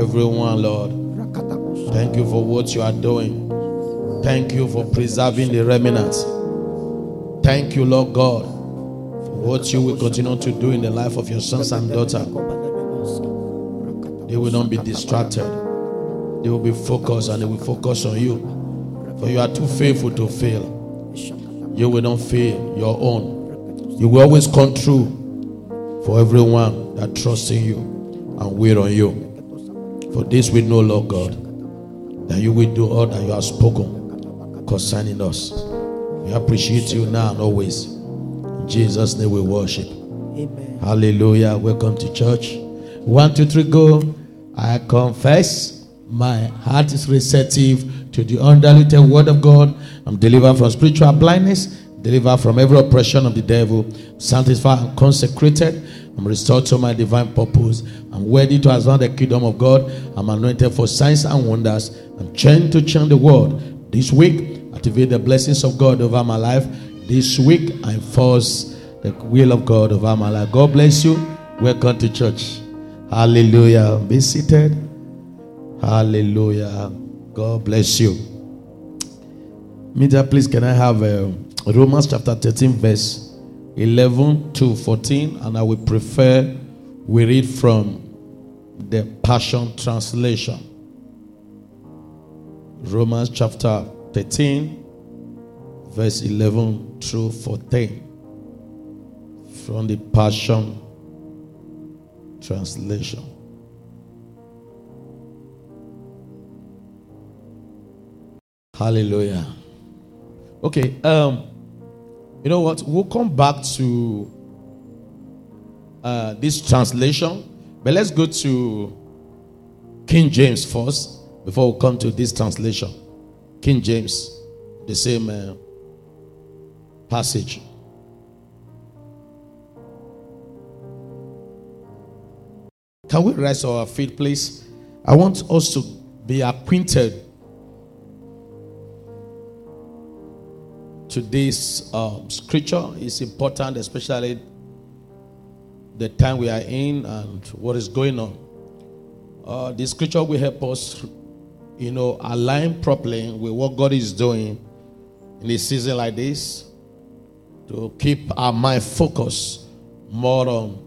everyone, Lord. Thank you for what you are doing. Thank you for preserving the remnants. Thank you, Lord God, for what you will continue to do in the life of your sons and daughters. They will not be distracted. They will be focused, and they will focus on you. For you are too faithful to fail. You will not fail your own. You will always come true for everyone that trusts in you and wait on you. For this we know, Lord God, that you will do all that you have spoken concerning us. We appreciate you now and always. In Jesus' name we worship. Amen. Hallelujah. Welcome to church. 1, 2, 3, go. I confess my heart is receptive to the undiluted word of God. I'm delivered from spiritual blindness, delivered from every oppression of the devil, sanctified and consecrated. I'm restored to my divine purpose. I'm worthy to advance the kingdom of God. I'm anointed for signs and wonders. I'm trained to change the world. This week, activate the blessings of God over my life. This week, I enforce the will of God over my life. God bless you. Welcome to church. Hallelujah. Be seated. Hallelujah. God bless you. Media, please, can I have Romans chapter 13, verse 11 to 14? And I would prefer we read from the Passion Translation. Romans chapter 13, verse 11 through 14. From the Passion Translation. Hallelujah. Okay, you know what? We'll come back to this translation, but let's go to King James first before we come to this translation. King James, the same passage. Can we rise to our feet, please? I want us to be acquainted to this scripture. Is important, especially the time we are in and what is going on. This scripture will help us, you know, align properly with what God is doing in a season like this, to keep our mind focused more on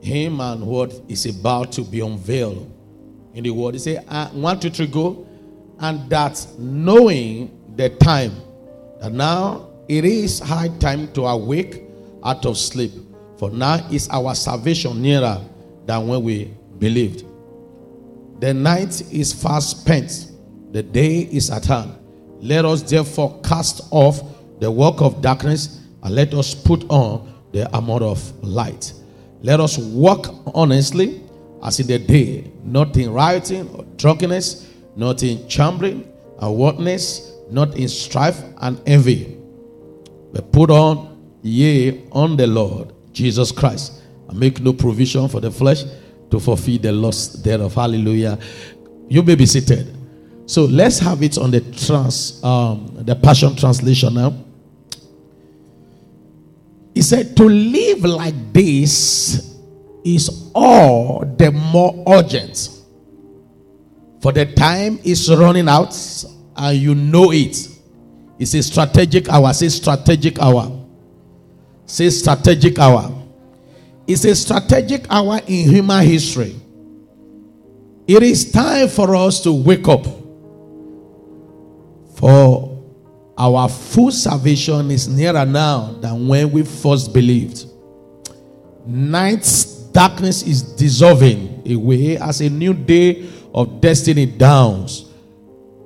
Him and what is about to be unveiled in the world. He said, 1, 2, 3, go. And that knowing the time, that now it is high time to awake out of sleep. For now is our salvation nearer than when we believed. The night is fast spent. The day is at hand. Let us therefore cast off the work of darkness, and let us put on the armor of light. Let us walk honestly as in the day, not in rioting or drunkenness, not in chambering and wantonness, not in strife and envy, but put on, yea, on the Lord Jesus Christ, and make no provision for the flesh to fulfill the lust thereof. Hallelujah. You may be seated. So let's have it on the Passion Translation now. He said, to live like this is all the more urgent, for the time is running out, and you know it. It's a strategic hour. Say strategic hour. Say strategic hour. It's a strategic hour in human history. It is time for us to wake up. For our full salvation is nearer now than when we first believed. Night's darkness is dissolving away as a new day of destiny dawns.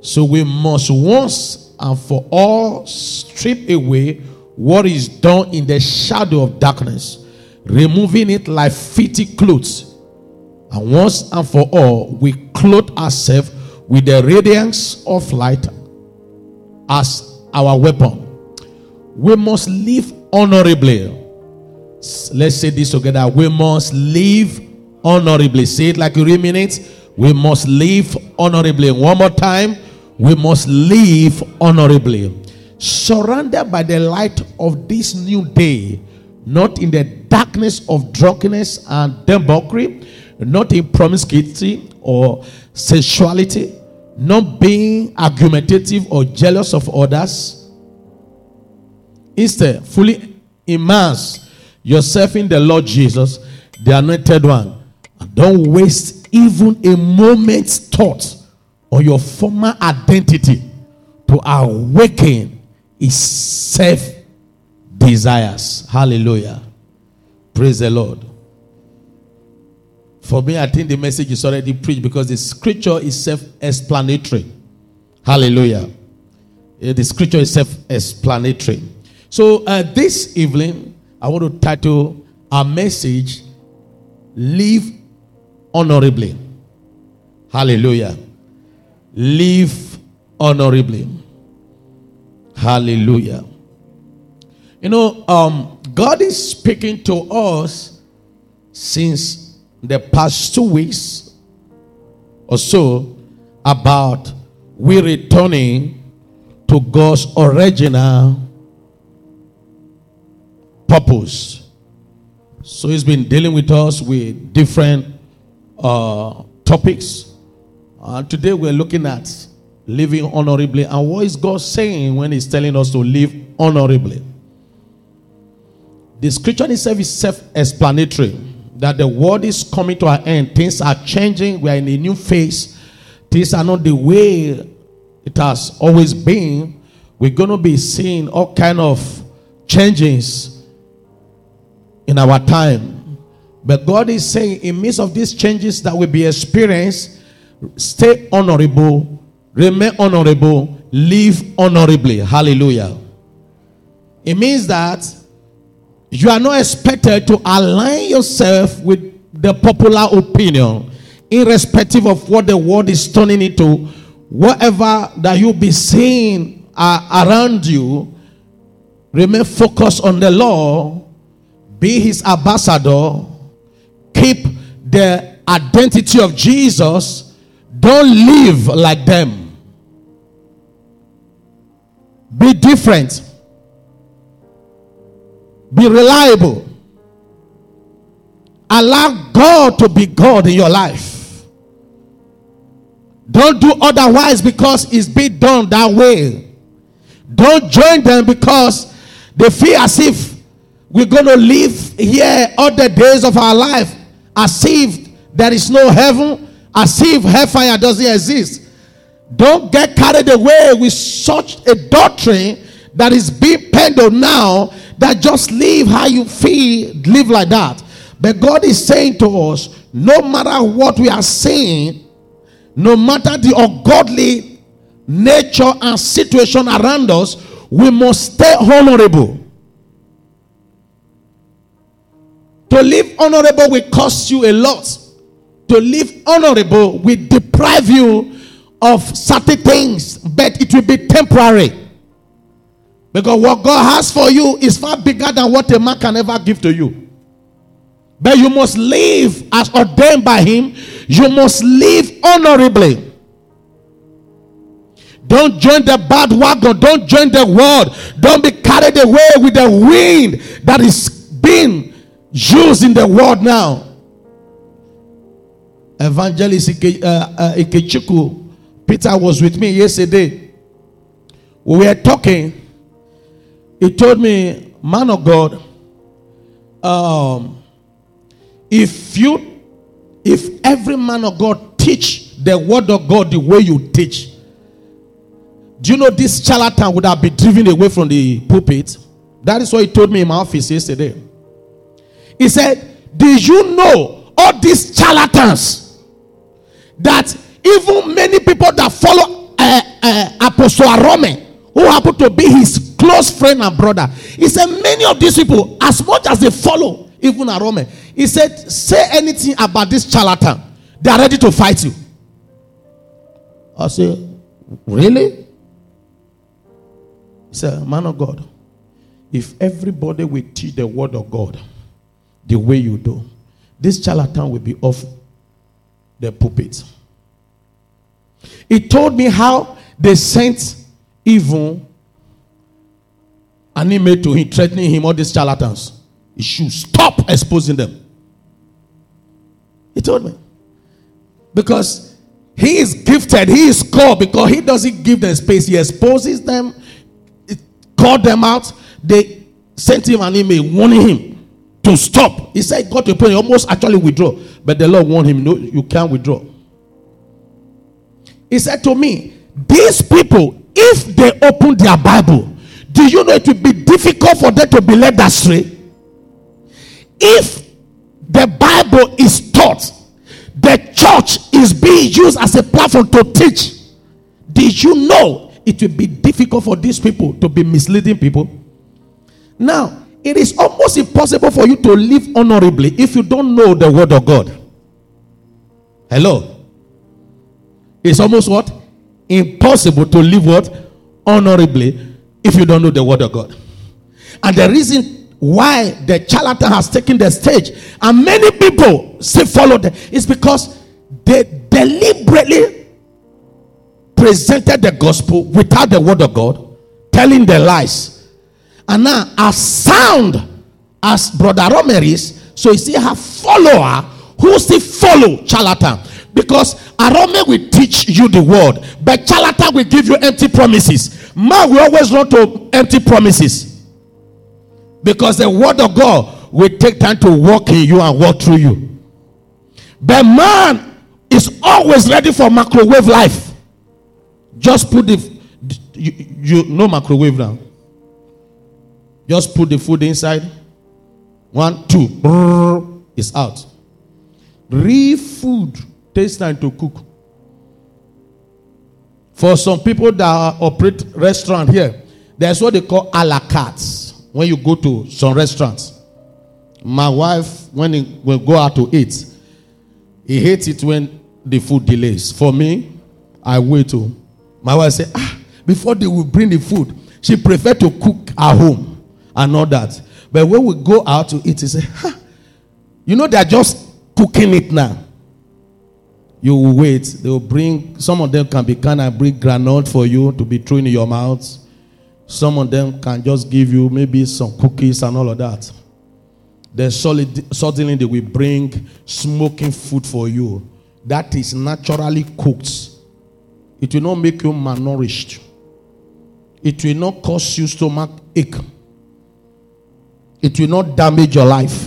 So we must once and for all strip away what is done in the shadow of darkness, removing it like fitting clothes. And once and for all, we clothe ourselves with the radiance of light as our weapon. We must live honorably. Let's say this together. We must live honorably. Say it like you mean it. We must live honorably. One more time. We must live honorably. Surrounded by the light of this new day, not in the darkness of drunkenness and debauchery, not in promiscuity or sensuality, not being argumentative or jealous of others. Instead, fully immerse yourself in the Lord Jesus, the anointed one. And don't waste even a moment's thought on your former identity to awaken his self-desires. Hallelujah. Praise the Lord. For me, I think the message is already preached because the scripture is self-explanatory. Hallelujah. The scripture is self-explanatory. So this evening, I want to title our message, Live Honorably. Hallelujah. Live honorably. Hallelujah. You know, God is speaking to us since the past 2 weeks or so about we returning to God's original purpose. So he's been dealing with us with different topics. Today we're looking at living honorably. And what is God saying when he's telling us to live honorably? The scripture itself is self-explanatory. That the world is coming to an end. Things are changing. We are in a new phase. Things are not the way it has always been. We're going to be seeing all kinds of changes in our time. But God is saying in midst of these changes that will be experienced, stay honorable, remain honorable, live honorably. Hallelujah. It means that you are not expected to align yourself with the popular opinion, irrespective of what the world is turning into. Whatever that you'll be seeing around you, remain focused on the Lord, be his ambassador, keep the identity of Jesus, don't live like them. Be different. Be reliable. Allow God to be God in your life. Don't do otherwise because it's been done that way. Don't join them because they feel as if we're going to live here all the days of our life, as if there is no heaven, as if hellfire doesn't exist. Don't get carried away with such a doctrine that is being peddled now, that just live how you feel, live like that. But God is saying to us, no matter what we are saying, no matter the ungodly nature and situation around us, we must stay honorable. To live honorable will cost you a lot. To live honorable will deprive you of certain things, but it will be temporary. Because what God has for you is far bigger than what a man can ever give to you. But you must live as ordained by him. You must live honorably. Don't join the bad wagon. Don't join the world. Don't be carried away with the wind that is being used in the world now. Evangelist Ikechukwu Peter was with me yesterday. We were talking. He told me, man of God, if every man of God teach the word of God the way you teach, do you know this charlatan would have been driven away from the pulpit? That is what he told me in my office yesterday. He said, did you know all these charlatans, that even many people that follow Apostle Arome, who happened to be his close friend and brother. He said, many of these people, as much as they follow, even Arome, he said, say anything about this charlatan, they are ready to fight you. I said, really? He said, man of God, if everybody will teach the word of God the way you do, this charlatan will be off the pulpit. He told me how they sent even an email to him, threatening him, all these charlatans. He should stop exposing them. He told me. Because he is gifted. He is called because he doesn't give them space. He exposes them, called them out. They sent him an email warning him to stop. He said, God, he almost actually withdraw. But the Lord warned him, no, you can't withdraw. He said to me, these people, if they open their Bible, do you know it will be difficult for them to be led astray? If the Bible is taught, the church is being used as a platform to teach, did you know it will be difficult for these people to be misleading people? Now, it is almost impossible for you to live honorably if you don't know the word of God. Hello? It's almost what? Impossible to live what? Honorably if you don't know the word of God. And the reason why the charlatan has taken the stage and many people still follow them is because they deliberately presented the gospel without the word of God, telling the lies. And now, as sound as Brother Romer is, so you still have follower who still follow charlatan. Because Arome will teach you the word, but charlatan will give you empty promises. Man will always run to empty promises. Because the word of God will take time to walk in you and walk through you. But man is always ready for microwave life. Just put you know microwave now. Just put the food inside. 1, 2. Brrr, it's out. Real food takes time to cook. For some people that operate restaurant here, there's what they call a la carte. When you go to some restaurants, my wife, when he will go out to eat, he hates it when the food delays. For me, I wait to. My wife say, before they will bring the food, she prefer to cook at home and all that. But when we go out to eat, he say, you know, they're just cooking it now. You will wait. They will bring, some of them can be kind of bring granola for you to be thrown in your mouth. Some of them can just give you maybe some cookies and all of that. Then suddenly they will bring smoking food for you. That is naturally cooked. It will not make you malnourished. It will not cause you stomach ache. It will not damage your life.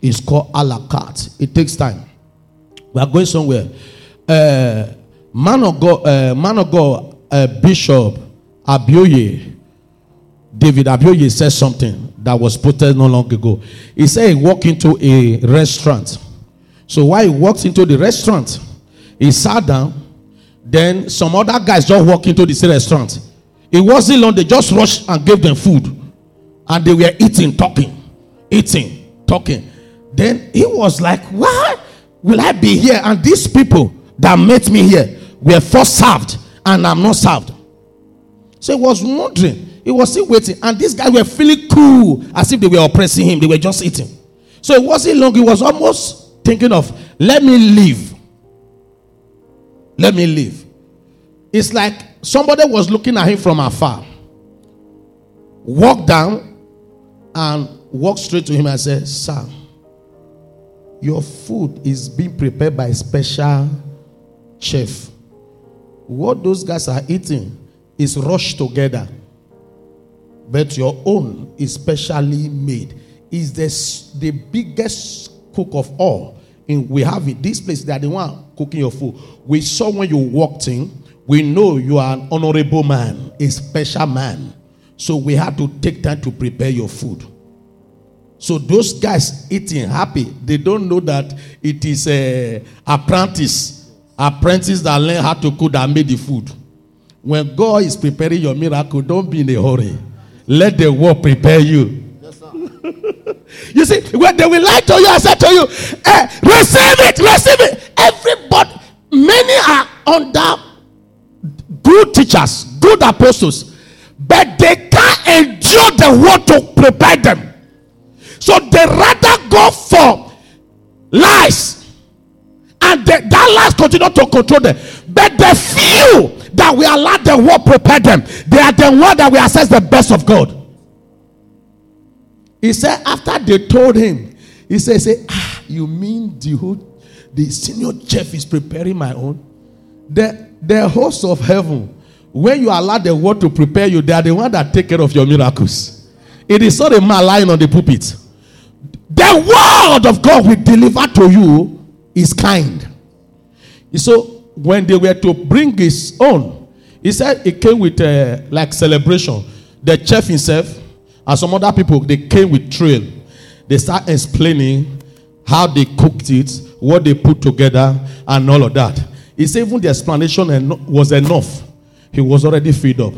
It's called a la carte. It takes time. We are going somewhere. Man of God, Bishop Abioye, David Abioye said something that was posted not long ago. He said he walked into a restaurant. So while he walked into the restaurant, he sat down. Then some other guys just walked into this restaurant. It wasn't long. They just rushed and gave them food. And they were eating, talking. Eating, talking. Then he was like, what? Will I be here? And these people that met me here were first served, and I'm not served. So he was wondering. He was still waiting. And these guys were feeling cool as if they were oppressing him. They were just eating. So it wasn't long. He was almost thinking of, let me leave. It's like somebody was looking at him from afar. Walked down and walked straight to him and said, sir, your food is being prepared by a special chef. What those guys are eating is rushed together. But your own is specially made. It's the biggest cook of all. And we have it. This place, they are the one cooking your food. We saw when you walked in, we know you are an honorable man, a special man. So we had to take time to prepare your food. So those guys eating happy, they don't know that it is an apprentice that learned how to cook that made the food. When God is preparing your miracle, don't be in a hurry. Let the word prepare you. Yes, sir. You see, when they will lie to you, I said to you, receive it. Everybody, many are under good teachers, good apostles, but they can't endure the word to prepare them. So they rather go for lies. And that lies continue to control them. But the few that we allow the word prepare them, they are the one that we assess the best of God. He said, after they told him, he said, you mean the whole the senior chef is preparing my own. The hosts of heaven, when you allow the word to prepare you, they are the one that take care of your miracles. It is not a man lying on the pulpit. The word of God will deliver to you is kind. So when they were to bring his own, he said it came with like celebration. The chef himself and some other people, they came with trail. They start explaining how they cooked it, what they put together, and all of that. It's even the explanation was enough. He was already fed up.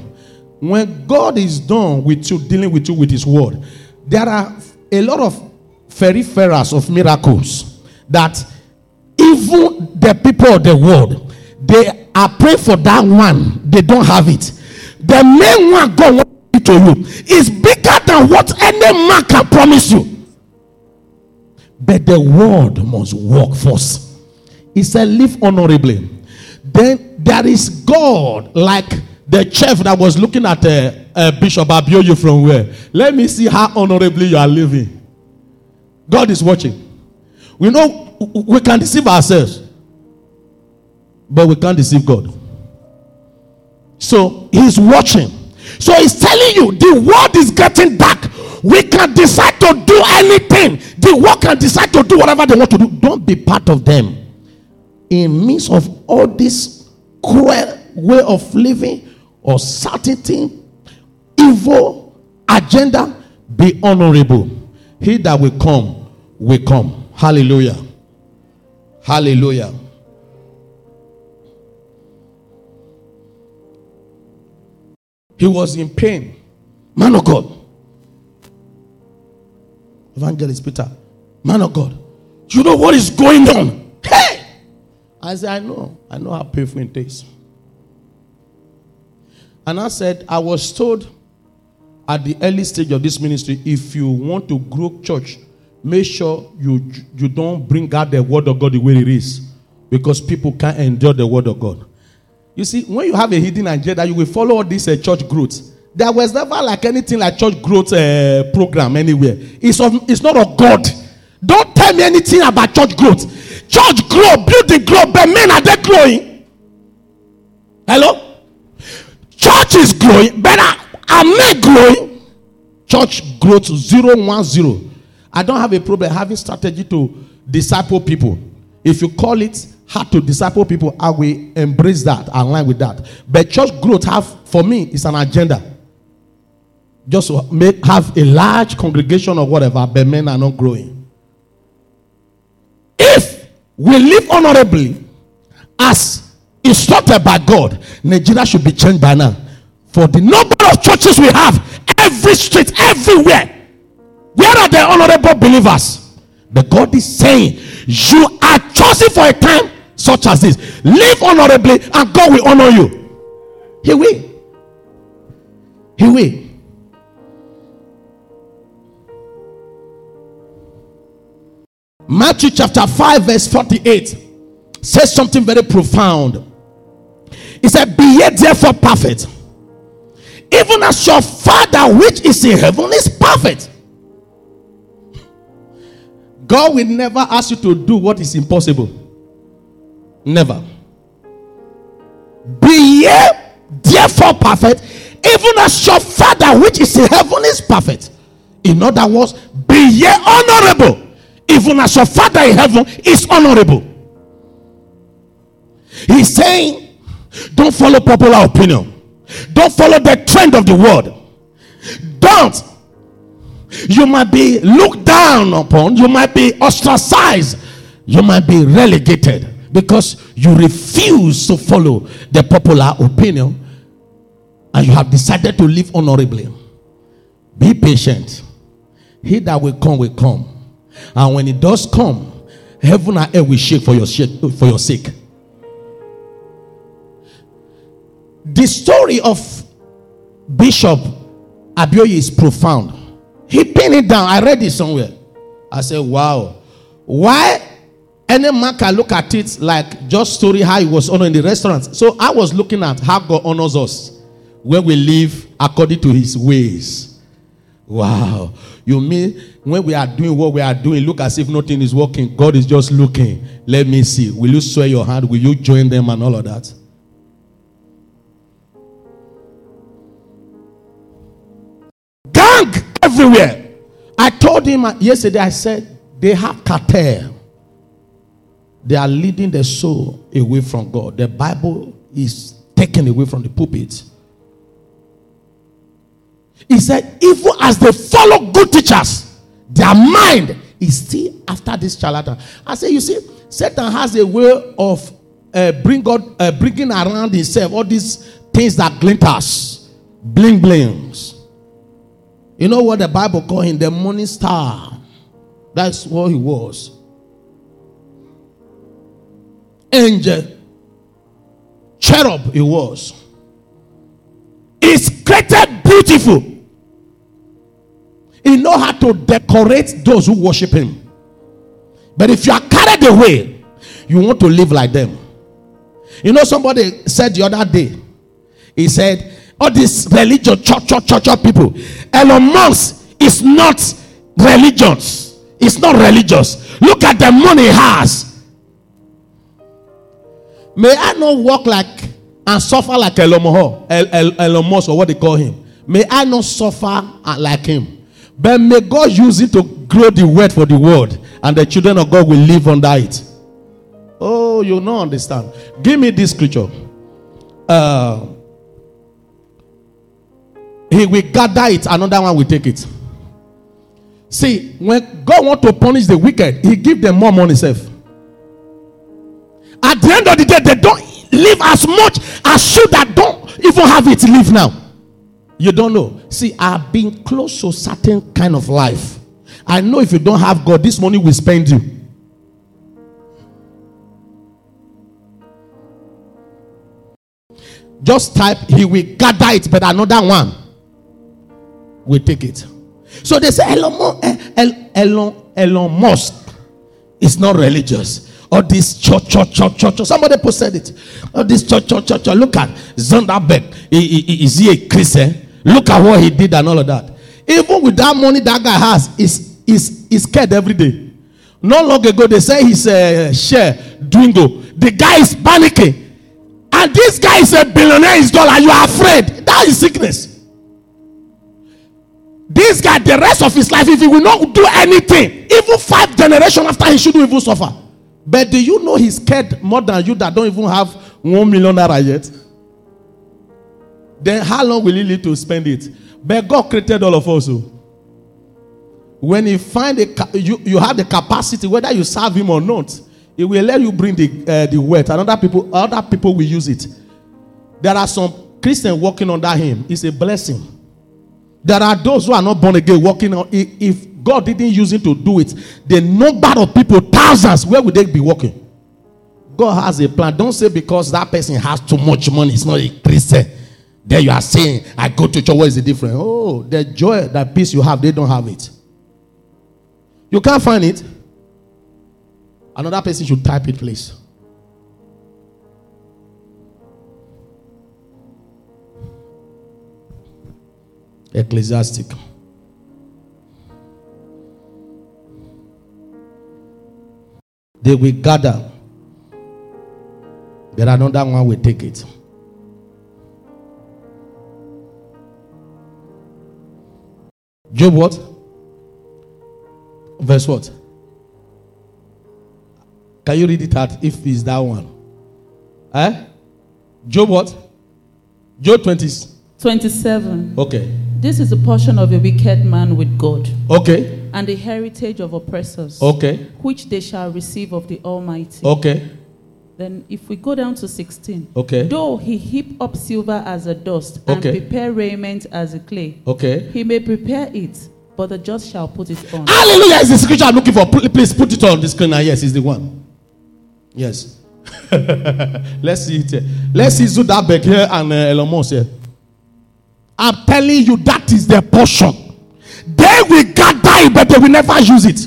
When God is done with you, dealing with you with his word, there are a lot of peripherals of miracles that even the people of the world, they are praying for that one. They don't have it. The main one God wants to give to you is bigger than what any man can promise you. But the word must work first. He said, live honorably. Then there is God, like the chef that was looking at Bishop Abioye from where? Let me see how honorably you are living. God is watching. We know we can deceive ourselves, but we can't deceive God. So he's watching. So he's telling you the world is getting dark. We can decide to do anything. The world can decide to do whatever they want to do. Don't be part of them. In midst of all this cruel way of living, or certainty, evil agenda, be honorable. He that will come, will come. Hallelujah. Hallelujah. He was in pain. Man of God. Evangelist Peter, man of God, you know what is going on? Hey! I said, I know how painful it is. And I said, I was told at the early stage of this ministry, if you want to grow church, make sure you don't bring out the word of God the way it is, because people can't endure the word of God. You see, when you have a hidden agenda, you will follow all this church growth. There was never like anything like church growth program anywhere. It's not of God. Don't tell me anything about church growth. Church growth, building growth, but men are they growing? Hello? Church is growing, but are men growing? Church growth 010. I don't have a problem having strategy to disciple people. If you call it how to disciple people, I will embrace that, align with that. But church growth have, for me, is an agenda. Just have a large congregation or whatever, but men are not growing. If we live honorably, as instructed by God, Nigeria should be changed by now. For the number of churches we have, every street, everywhere, where are the honorable believers? But God is saying, you are chosen for a time such as this. Live honorably, and God will honor you. He will. He will. Matthew chapter 5 verse 48 says something very profound. He said, be ye therefore perfect, even as your Father which is in heaven is perfect. God will never ask you to do what is impossible. Never. Be ye therefore perfect, even as your Father which is in heaven is perfect. In other words, be ye honorable, even as your Father in heaven is honorable. He's saying, don't follow popular opinion. Don't follow the trend of the world. Don't. You might be looked down upon. You might be ostracized. You might be relegated because you refuse to follow the popular opinion and you have decided to live honorably. Be patient. He that will come will come. And when it does come, heaven and earth will shake for your sake. The story of Bishop Abioye is profound. He pinned it down. I read it somewhere. I said, wow. Why any man can look at it like just story how he was honored in the restaurant. So I was looking at how God honors us when we live according to his ways. Wow. You mean when we are doing what we are doing, look as if nothing is working. God is just looking. Let me see. Will you swear your hand? Will you join them and all of that? Gang everywhere. I told him yesterday, I said, they have cartel. They are leading the soul away from God. The Bible is taken away from the pulpit. He said, even as they follow good teachers, their mind is still after this charlatan. I say, you see, Satan has a way of bringing around himself all these things that glinters, bling blings. You know what the Bible called him? The morning star. That's what he was. Angel. Cherub he was. He's created beautiful. He knows how to decorate those who worship him. But if you are carried away, you want to live like them. You know, somebody said the other day, he said, all these religious church people. Elon Musk is not religious. It's not religious. Look at the money he has. May I not walk like and suffer like Elon Musk, or what they call him. May I not suffer like him. But may God use it to grow the word for the world, and the children of God will live under it. Oh, you don't understand. Give me this scripture. He will gather it, another one will take it. See, when God wants to punish the wicked, he gives them more money. Safe. At the end of the day, they don't live as much as you that don't even have it live now. You don't know. See, I've been close to a certain kind of life. I know if you don't have God, this money will spend you. Just type, he will gather it, but another one will take it. So they say Elon Musk is not religious. Or this church. Somebody posted it. Or this church. Look at Zuckerberg. Is he a Christian? Look at what he did and all of that. Even with that money that guy has, is scared every day. Not long ago, they say his share dwindled. The guy is panicking. And this guy is a billionaire, his dollar. You are afraid. That is sickness. This guy, the rest of his life, if he will not do anything, even 5 generations after, he shouldn't even suffer. But do you know he's scared more than you that don't even have 1 million naira yet? Then how long will he live to spend it? But God created all of us. When he finds you have the capacity, whether you serve him or not, he will let you bring the wealth, and other people will use it. There are some Christians working under him. It's a blessing. There are those who are not born again working on. If God didn't use him to do it, the number of people, thousands, where would they be working? God has a plan. Don't say because that person has too much money, it's not a Christian. Then you are saying, I go to church. What is the difference? Oh, the joy, that peace you have, they don't have it. You can't find it. Another person should type it, please. Ecclesiastes. They will gather. Then another one will take it. Job what? Verse what? Can you read it out if it's that one? Eh? Job what? Job 27. Okay. This is a portion of a wicked man with God. Okay. And the heritage of oppressors. Okay. Which they shall receive of the Almighty. Okay. Then if we go down to 16. Okay. Though he heap up silver as a dust and prepare raiment as a clay. Okay. He may prepare it, but the just shall put it on. Hallelujah is the scripture I'm looking for. Please put it on the screen now. Yes, it's the one. Yes. Let's see it here. Let's see Zuckerberg here and Elon Musk here. I'm telling you, that is their portion. They will gather it, but they will never use it.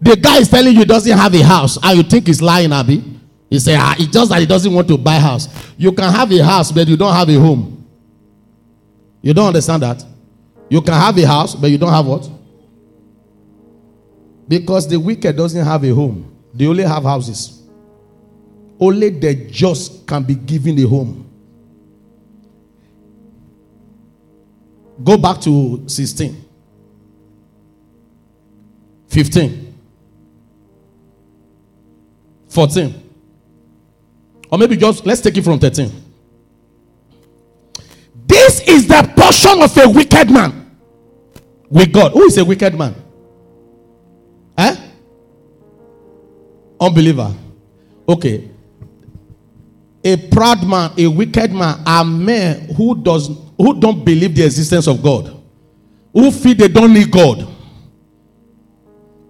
The guy is telling you he doesn't have a house. And you think he's lying, Abby? He say, it's just that he doesn't want to buy a house. You can have a house, but you don't have a home. You don't understand that? You can have a house, but you don't have what? Because the wicked doesn't have a home. They only have houses. Only the just can be given a home. Go back to 16. 15. 14. Or maybe just, let's take it from 13. This is the portion of a wicked man with God. Who is a wicked man? Unbeliever. Okay. A proud man, a wicked man are men who don't believe the existence of God. Who feel they don't need God.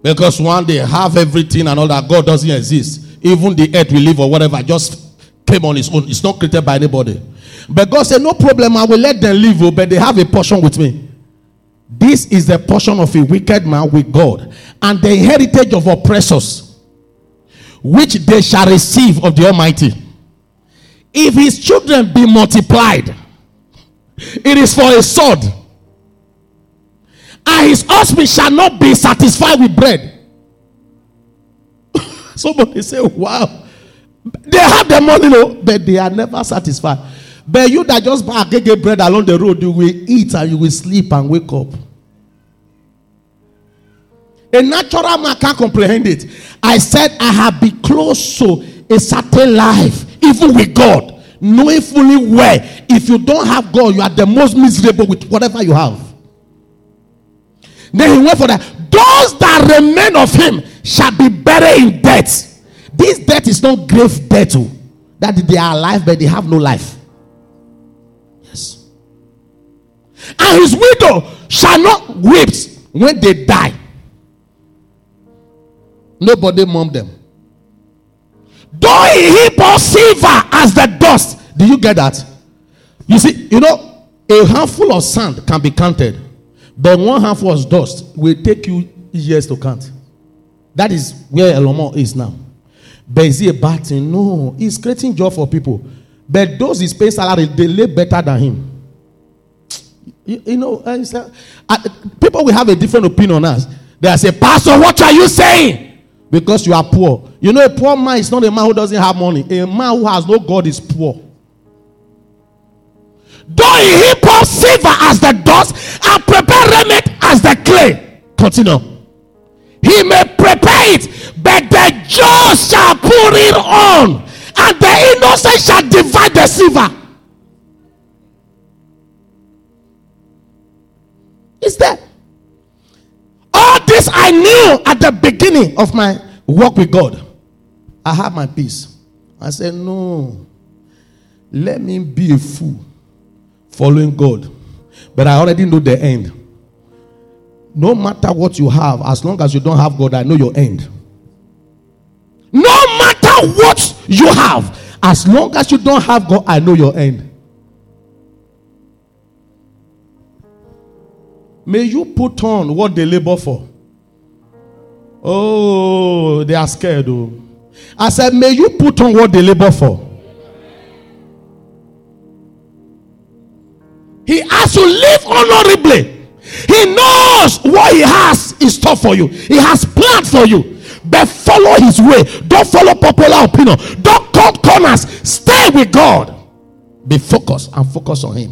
Because one, they have everything and all that. God doesn't exist. Even the earth we live or whatever just came on its own. It's not created by anybody. But God said, no problem, I will let them live, but they have a portion with me. This is the portion of a wicked man with God, and the heritage of oppressors, which they shall receive of the Almighty. If his children be multiplied, it is for a sword, and his offspring shall not be satisfied with bread. Somebody say, wow. They have the money, but they are never satisfied. But you that just buy get bread along the road, you will eat and you will sleep and wake up. A natural man can't comprehend it. I said, I have been close to a certain life, even with God, knowing fully well, if you don't have God, you are the most miserable with whatever you have. Then he went for that. Those that remain of him shall be buried in death. This death is not grave death. That they are alive, but they have no life. Yes. And his widow shall not weep when they die. Nobody mourn them. Though he heap of silver as the dust. Do you get that? You see, a handful of sand can be counted. But one handful of dust will take you years to count. That is where Elon Musk is now. But is he a bad thing? No. He's creating job for people. But those his pay salary, they live better than him. People will have a different opinion on us. They say, Pastor, what are you saying? Because you are poor. A poor man is not a man who doesn't have money. A man who has no God is poor. Though he heap of silver as the dust and prepare remnant as the clay. Continue. He may prepare it, but the just shall put it on, and the innocent shall divide the silver. Is there? All this I knew at the beginning of my walk with God. I have my peace. I said, no, let me be a fool following God, but I already know the end. No matter what you have, as long as you don't have God, I know your end. No matter what you have, as long as you don't have God, I know your end. May you put on what they labor for. Oh, they are scared. Oh. I said, may you put on what they labor for. He has to live honorably. He knows what he has in store for you. He has planned for you. But follow his way. Don't follow popular opinion. Don't cut corners. Stay with God. Be focused and focus on him.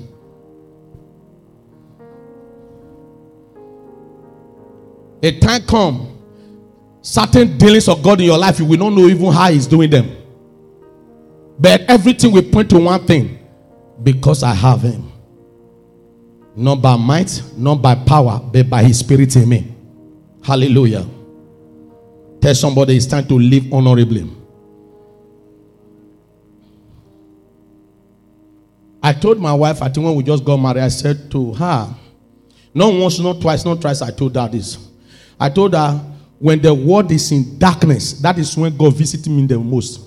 A time comes, certain dealings of God in your life, you will not know even how he's doing them. But everything will point to one thing. Because I have him. Not by might, not by power, but by his spirit in me. Hallelujah. Tell somebody it's time to live honorably. I told my wife, I think when we just got married, I said to her, not once, not twice, I told her this. I told her, when the world is in darkness, that is when God visits me the most.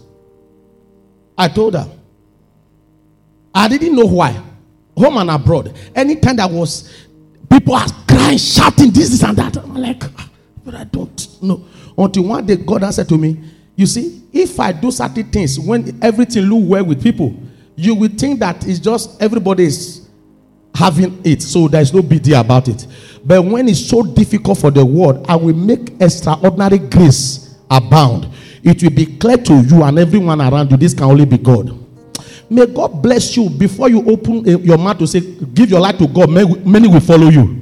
I told her. I didn't know why. Home and abroad, anytime that was, people are crying, shouting, this and that. I'm like, but I don't know. Until one day, God answered to me, you see, if I do certain things, when everything looks well with people, you will think that it's just everybody's having it. So there is no BD about it. But when it's so difficult for the world, I will make extraordinary grace abound. It will be clear to you and everyone around you, this can only be God. May God bless you. Before you open your mouth to say, give your life to God, many will follow you.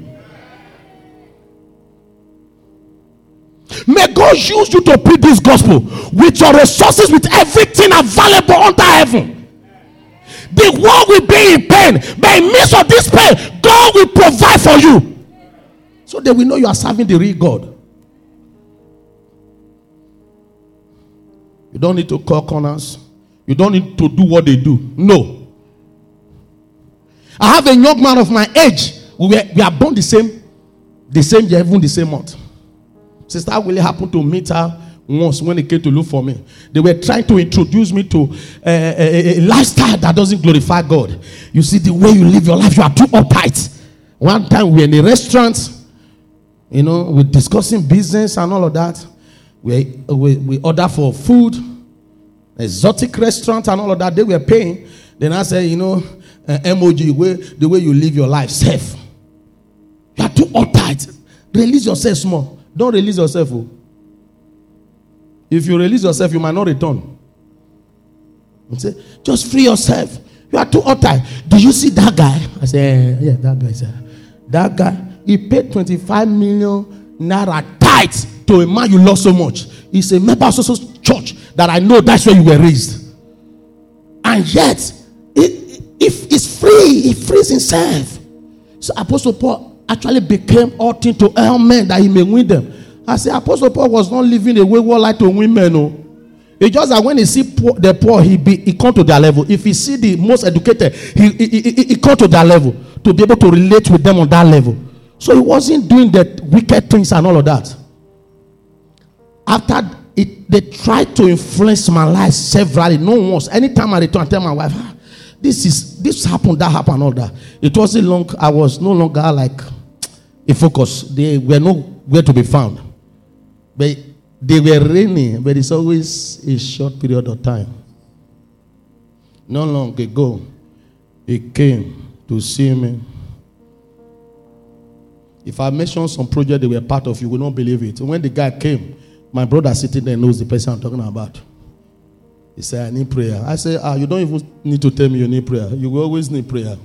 May God use you to preach this gospel with your resources, with everything available under heaven. The world will be in pain, but in the midst of this pain, God will provide for you. So they will know you are serving the real God. You don't need to cut corners. You don't need to do what they do. No. I have a young man of my age. We are born the same year, even the same month. Sister Willie happened to meet her once when they came to look for me. They were trying to introduce me to a lifestyle that doesn't glorify God. You see, the way you live your life, you are too upright. One time we were in a restaurant, you know, we're discussing business and all of that. We order for food, exotic restaurant and all of that. They were paying. Then I said, you know, MOG, the way you live your life, safe. You are too upright. Release yourself more. Don't release yourself. Oh. If you release yourself, you might not return. You say, just free yourself. You are too upright. Do you see that guy? I said, yeah, that guy. That guy, he paid 25 million naira tithes to a man you love so much. He's a member of so church that I know that's where you were raised. And yet, if it's free, he frees himself. So Apostle Paul actually became all things to all men that he may win them. I say Apostle Paul was not living a wayward life to win men. No. It's just that when he see the poor, he come to their level. If he see the most educated, he come to their level to be able to relate with them on that level. So he wasn't doing the wicked things and all of that. After it, they tried to influence my life severally. No once. Anytime I return, I tell my wife, this happened, that happened, all that. It wasn't long. I was no longer like a focus. They were nowhere to be found. But they were rainy, but it's always a short period of time. Not long ago, he came to see me. If I mention some project they were part of, you will not believe it. When the guy came, my brother sitting there knows the person I'm talking about. He said, I need prayer. I said, you don't even need to tell me you need prayer. You will always need prayer.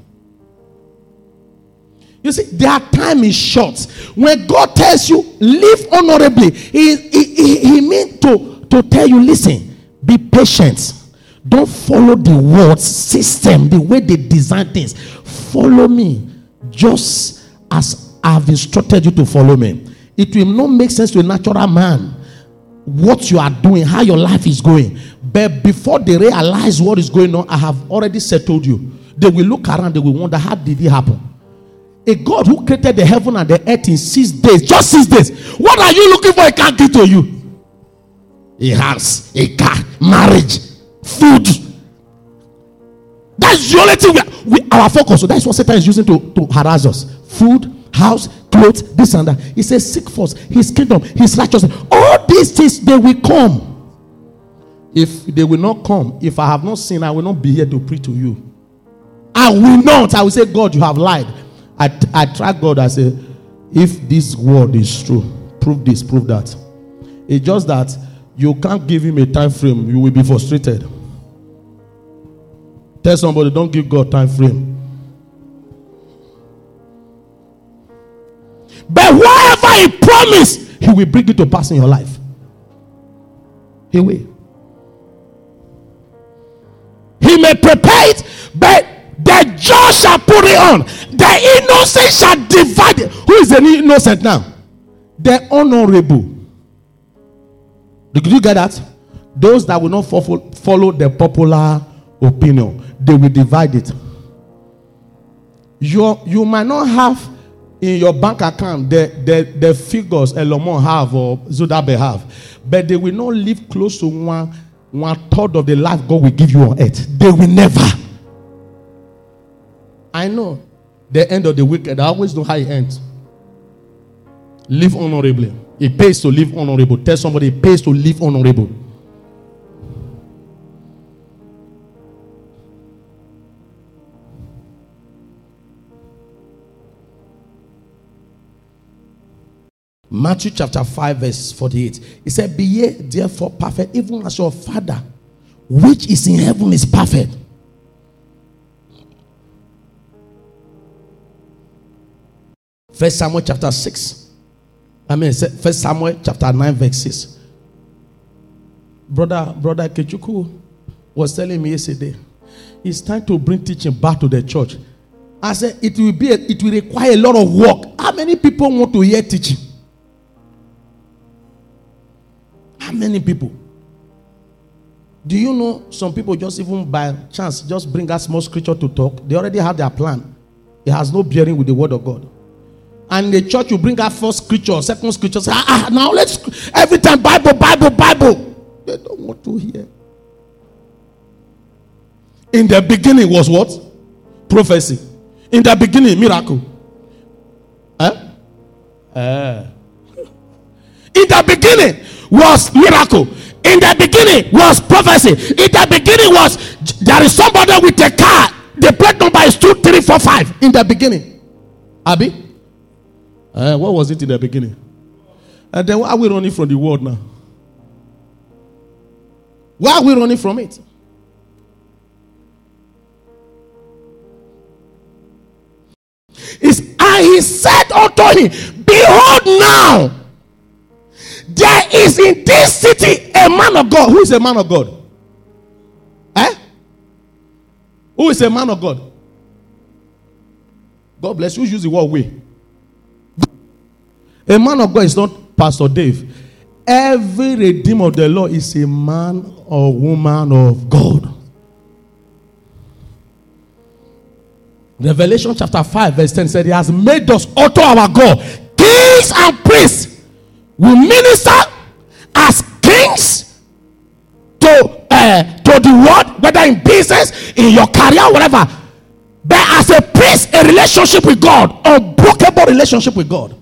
You see, their time is short. When God tells you, live honorably, he means to tell you, listen, be patient. Don't follow the world system, the way they design things. Follow me just as I have instructed you to follow me. It will not make sense to a natural man what you are doing, how your life is going. But before they realize what is going on, I have already settled you. They will look around, they will wonder, how did it happen? A God who created the heaven and the earth in 6 days, just 6 days. What are you looking for? He can't give to you. A house, a car, marriage, food. That's the only thing our focus. So that's what Satan is using to harass us. Food, house, clothes, this and that. He says, seek first his kingdom, his righteousness. All these things, they will come. If they will not come, if I have not seen, I will not be here to preach to you. I will not. I will say, God, you have lied. I try God. I say, if this word is true, prove this, prove that. It's just that you can't give him a time frame. You will be frustrated. Tell somebody, don't give God time frame. But whatever he promised, he will bring it to pass in your life. He will. He may prepare it, but the judge shall put it on. The innocent shall divide it. Who is the innocent now? The honorable. Did you get that? Those that will not follow the popular opinion, they will divide it. You might not have in your bank account the figures Elon Musk have or Zuckerberg have, but they will not live close to one third of the life God will give you on earth. They will never. I know the end of the wicked. I always know how it ends. Live honorably. It pays to live honorable. Tell somebody, it pays to live honorable. Matthew chapter 5 verse 48. It said, be ye therefore perfect, even as your Father which is in heaven is perfect. First Samuel chapter 6. I mean, First Samuel chapter 9 verse 6. Brother Ikechukwu was telling me yesterday, it's time to bring teaching back to the church. I said, it will require a lot of work. How many people want to hear teaching? How many people? Do you know some people just even by chance just bring a small scripture to talk? They already have their plan. It has no bearing with the word of God. And the church will bring out first scripture, second scripture. Say, now let's every time Bible. They don't want to hear. In the beginning was what? Prophecy. In the beginning, miracle. In the beginning was miracle. In the beginning was prophecy. In the beginning was there is somebody with a car. The plate number is 2, 3, 4, 5. In the beginning, Abi. What was it in the beginning? And then why are we running from the world now? Why are we running from it? And he said unto him, behold now, there is in this city a man of God. Who is a man of God? Who is a man of God? God bless you. Use the word way. A man of God is not Pastor Dave. Every redeemer of the Lord is a man or woman of God. Revelation chapter 5 verse 10 said, he has made us unto our God kings and priests. We minister as kings to the world, whether in business, in your career, whatever. But as a priest, a relationship with God, unbreakable relationship with God.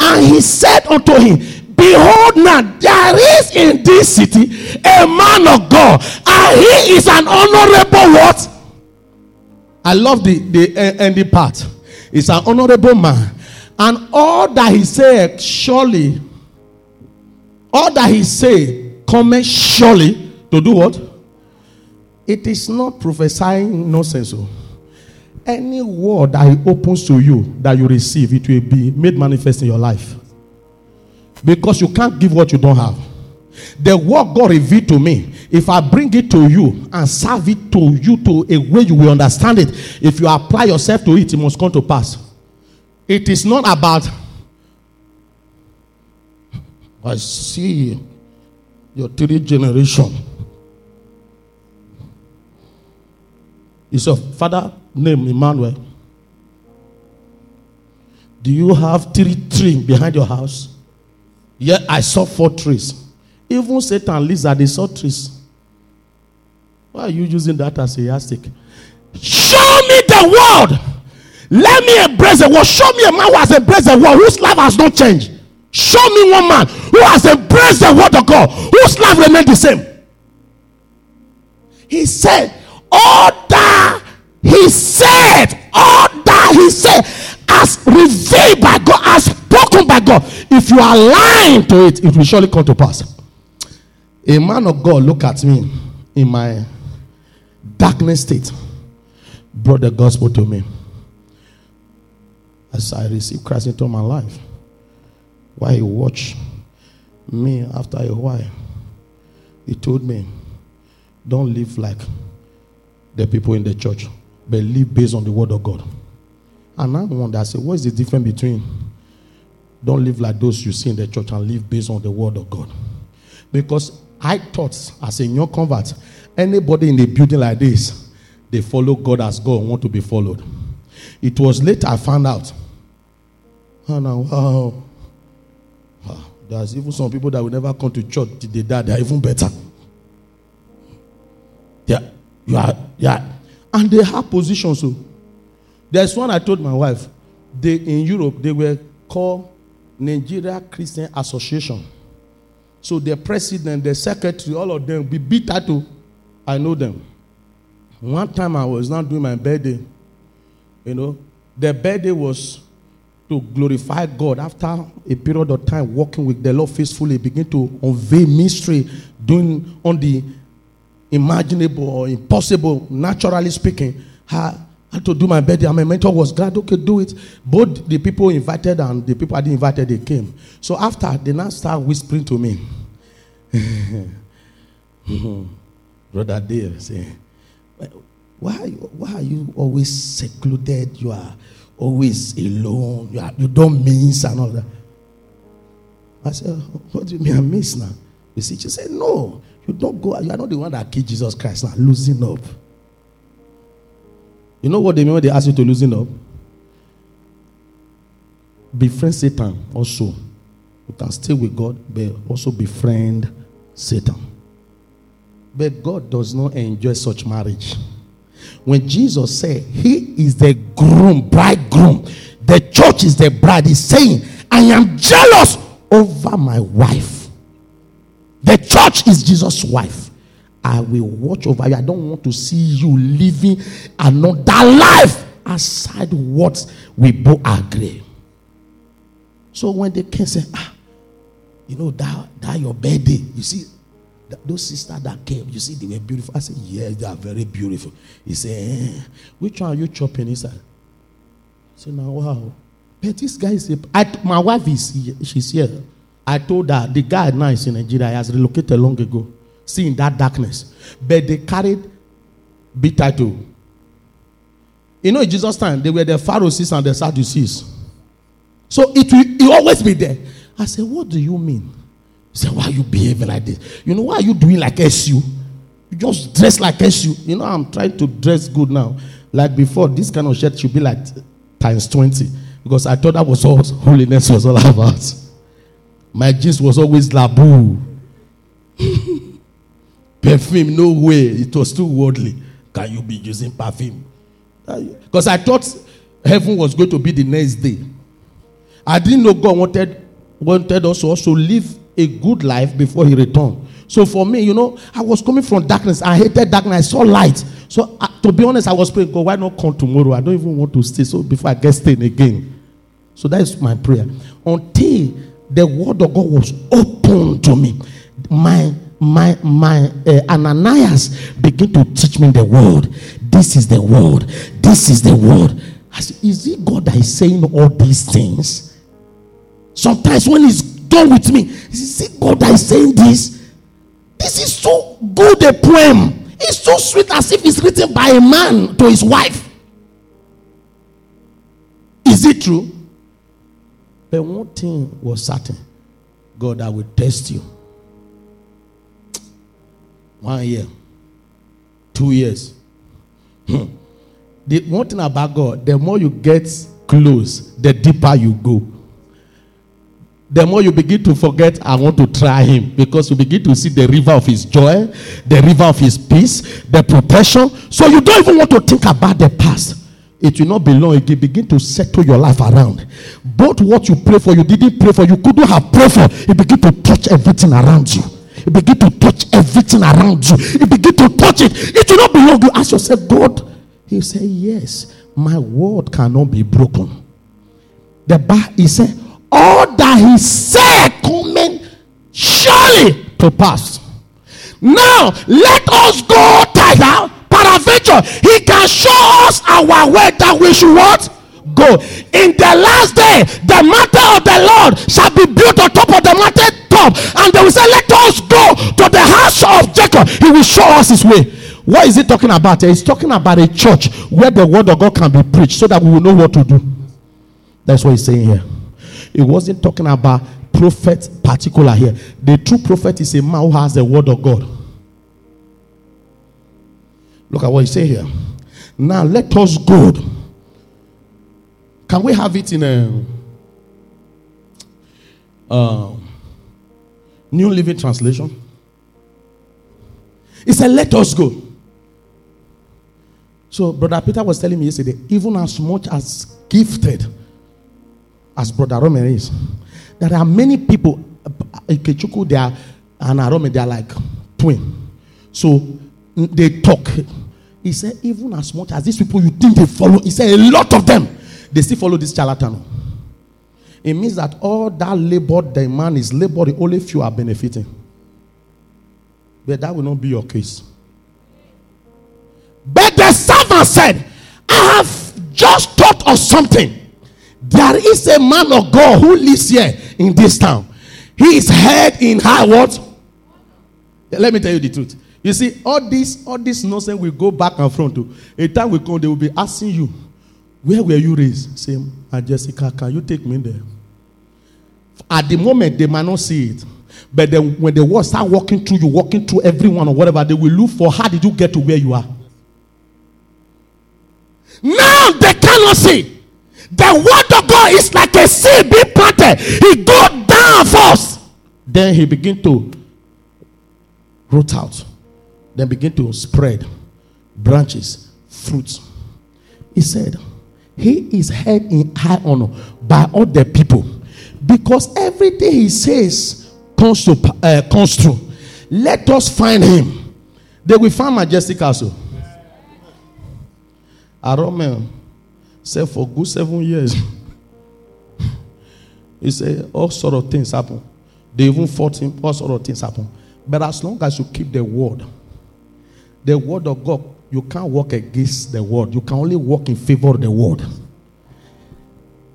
And he said unto him, behold now, there is in this city a man of God, and he is an honorable what? I love the ending part. He's an honorable man. And all that he said, surely, all that he said, cometh surely to do what? It is not prophesying nonsense. Any word that he opens to you, that you receive, it will be made manifest in your life. Because you can't give what you don't have. The word God revealed to me, if I bring it to you and serve it to you to a way you will understand it, if you apply yourself to it, it must come to pass. It is not about, I see your 3rd generation. Is your father named Emmanuel? Do you have 3 trees behind your house? Yeah, I saw 4 trees. Even Satan lives at the sortress. Why are you using that as a yardstick? Show me the world. Let me embrace the world. Show me a man who has embraced the world, whose life has not changed. Show me one man who has embraced the word of God, whose life remained the same. He said, all that he said, as revealed by God, as spoken by God, if you align to it, it will surely come to pass. A man of God looked at me in my darkness state, brought the gospel to me. As I received Christ into my life, while he watched me after a while, he told me, don't live like the people in the church, but live based on the word of God. And I wonder, I said, what is the difference between don't live like those you see in the church and live based on the word of God? Because I thought, as a young convert, anybody in the building like this, they follow God as God want to be followed. It was later I found out. Oh, no, wow. There's even some people that will never come to church till they die. They're even better. Yeah. And they have positions. So there's one I told my wife. In Europe, they were called Nigeria Christian Association. So the president, the secretary, all of them be beat at all. I know them. One time I was not doing my birthday. You know, the birthday was to glorify God after a period of time walking with the Lord faithfully, begin to unveil mystery, doing on the imaginable or impossible, naturally speaking. I had to do my birthday, and my mentor was glad, okay, do it. Both the people invited and the people I didn't invite, they came. So after, they now start whispering to me. Brother Dave, say, why are you always secluded? You are always alone. You don't miss and all that. I said, what do you mean I miss now? You see, she said, no, you don't go. You are not the one that killed Jesus Christ now. Loosen up. You know what they mean when they ask you to loosen up? Befriend Satan also. You can stay with God, but also befriend Satan. But God does not enjoy such marriage. When Jesus said, he is the bridegroom, the church is the bride, he's saying, I am jealous over my wife. The church is Jesus' wife. I will watch over you. I don't want to see you living another life aside what we both agree. So when they can say, that your birthday, you see, those sisters that came, you see, they were beautiful. I said, yes, they are very beautiful. He said, which one are you chopping inside? I said, now, wow. But this guy is, my wife is here. She's here. I told her, the guy now is in Nigeria. He has relocated long ago. See, in that darkness. But they carried bitter too. You know, in Jesus' time, they were the Pharisees and the Sadducees. So it will always be there. I said, what do you mean? Say, why are you behaving like this? You know, why are you doing like SU? You just dress like SU. You know, I'm trying to dress good now. Like before, this kind of shirt should be like times 20. Because I thought that was all holiness was all about. My jeans was always laboo. Perfume, no way. It was too worldly. Can you be using perfume? Because I thought heaven was going to be the next day. I didn't know God wanted us to also live a good life before he returned. So for me, you know, I was coming from darkness. I hated darkness. I saw light. So to be honest, I was praying, God, why not come tomorrow? I don't even want to stay. So before I get staying again. So that is my prayer. Until the word of God was open to me, my Ananias began to teach me the word. This is the word. This is the word. I said, is it God that is saying all these things? Sometimes when he's done with me, is it God that is saying this? This is so good a poem. It's so sweet as if it's written by a man to his wife. Is it true? But one thing was certain. God, I will test you. 1 year. 2 years. The one thing about God, the more you get close, the deeper you go. The more you begin to forget, I want to try him. Because you begin to see the river of his joy, the river of his peace, the protection. So you don't even want to think about the past. It will not be long. It will begin to settle your life around. Both what you pray for, you didn't pray for, you couldn't have prayed for. It begin to touch everything around you. It begin to touch everything around you. It begin to touch it. It will not be long. You ask yourself, God. He said, yes, my word cannot be broken. He said, all that he said coming surely to pass. Now let us go thither, peradventure he can show us our way that we should what? Go. In the last day, the mountain of the Lord shall be built on top of the mountain top, and they will say, let us go to the house of Jacob. He will show us his way. What is he talking about? He's talking about a church where the word of God can be preached so that we will know what to do. That's what he's saying here. It wasn't talking about prophet particular here. The true prophet is a man who has the word of God. Look at what he said here. Now let us go. Can we have it in a New Living Translation? He said, let us go. So Brother Peter was telling me yesterday, even as much as gifted as Brother Arome is, there are many people, Ikechukwu, they are, and Arome, they are like twin. So they talk. He said, even as much as these people you think they follow, he said, a lot of them, they still follow this charlatan. It means that all that labor the man is laboring, only few are benefiting. But that will not be your case. But the servant said, I have just thought of something. There is a man of God who lives here in this town. He is head in high what? Let me tell you the truth. You see, all this nonsense will go back and front. A time will come, they will be asking you, where were you raised? Say, Jessica, can you take me there? At the moment, they might not see it. But then when the word start walking through you, walking through everyone or whatever, they will look for how did you get to where you are. Now they cannot see. The word of God is like a seed being planted. He goes down first. Then he begins to root out. Then begin to spread branches, fruits. He said, he is held in high honor by all the people. Because everything he says comes true. Let us find him. They will find majestic castle. Arome said for good 7 years. He said all sort of things happen. They even fought him. All sort of things happen. But as long as you keep the word of God, you can't walk against the word. You can only walk in favor of the word.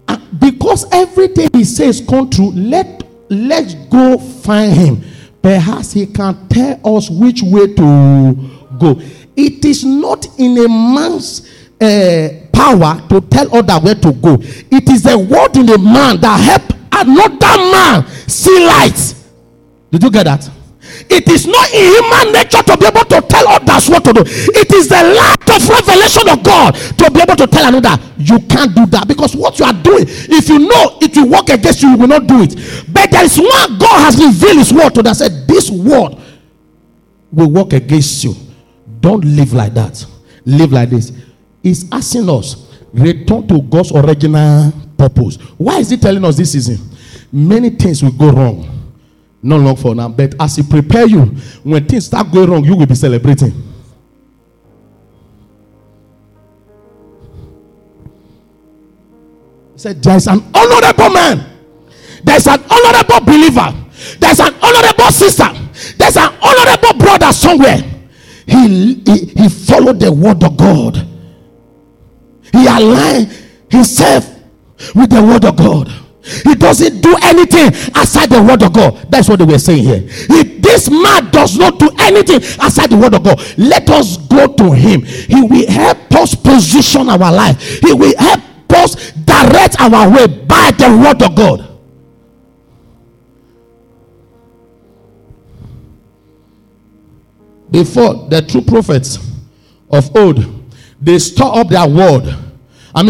And because everything he says come true, let's go find him. Perhaps he can tell us which way to go. It is not in a man's power to tell others where to go. It is the word in a man that helps another man see light. Did you get that? It is not in human nature to be able to tell others what to do. It is the light of revelation of God to be able to tell another. You can't do that because what you are doing, if you know it will work against you, you will not do it. But there is one God has revealed his word to that said, this word will work against you. Don't live like that. Live like this. It's asking us, return to God's original purpose. Why is he telling us this season? Many things will go wrong. Not long for now, but as he prepare you, when things start going wrong, you will be celebrating. He said, there is an honorable man. There is an honorable believer. There is an honorable sister. There is an honorable brother somewhere. He followed the word of God. He aligned himself with the word of God. He doesn't do anything aside the word of God. That's what they were saying here. This man does not do anything aside the word of God. Let us go to him. He will help us position our life. He will help us direct our way by the word of God. Before, the true prophets of old, they store up their word.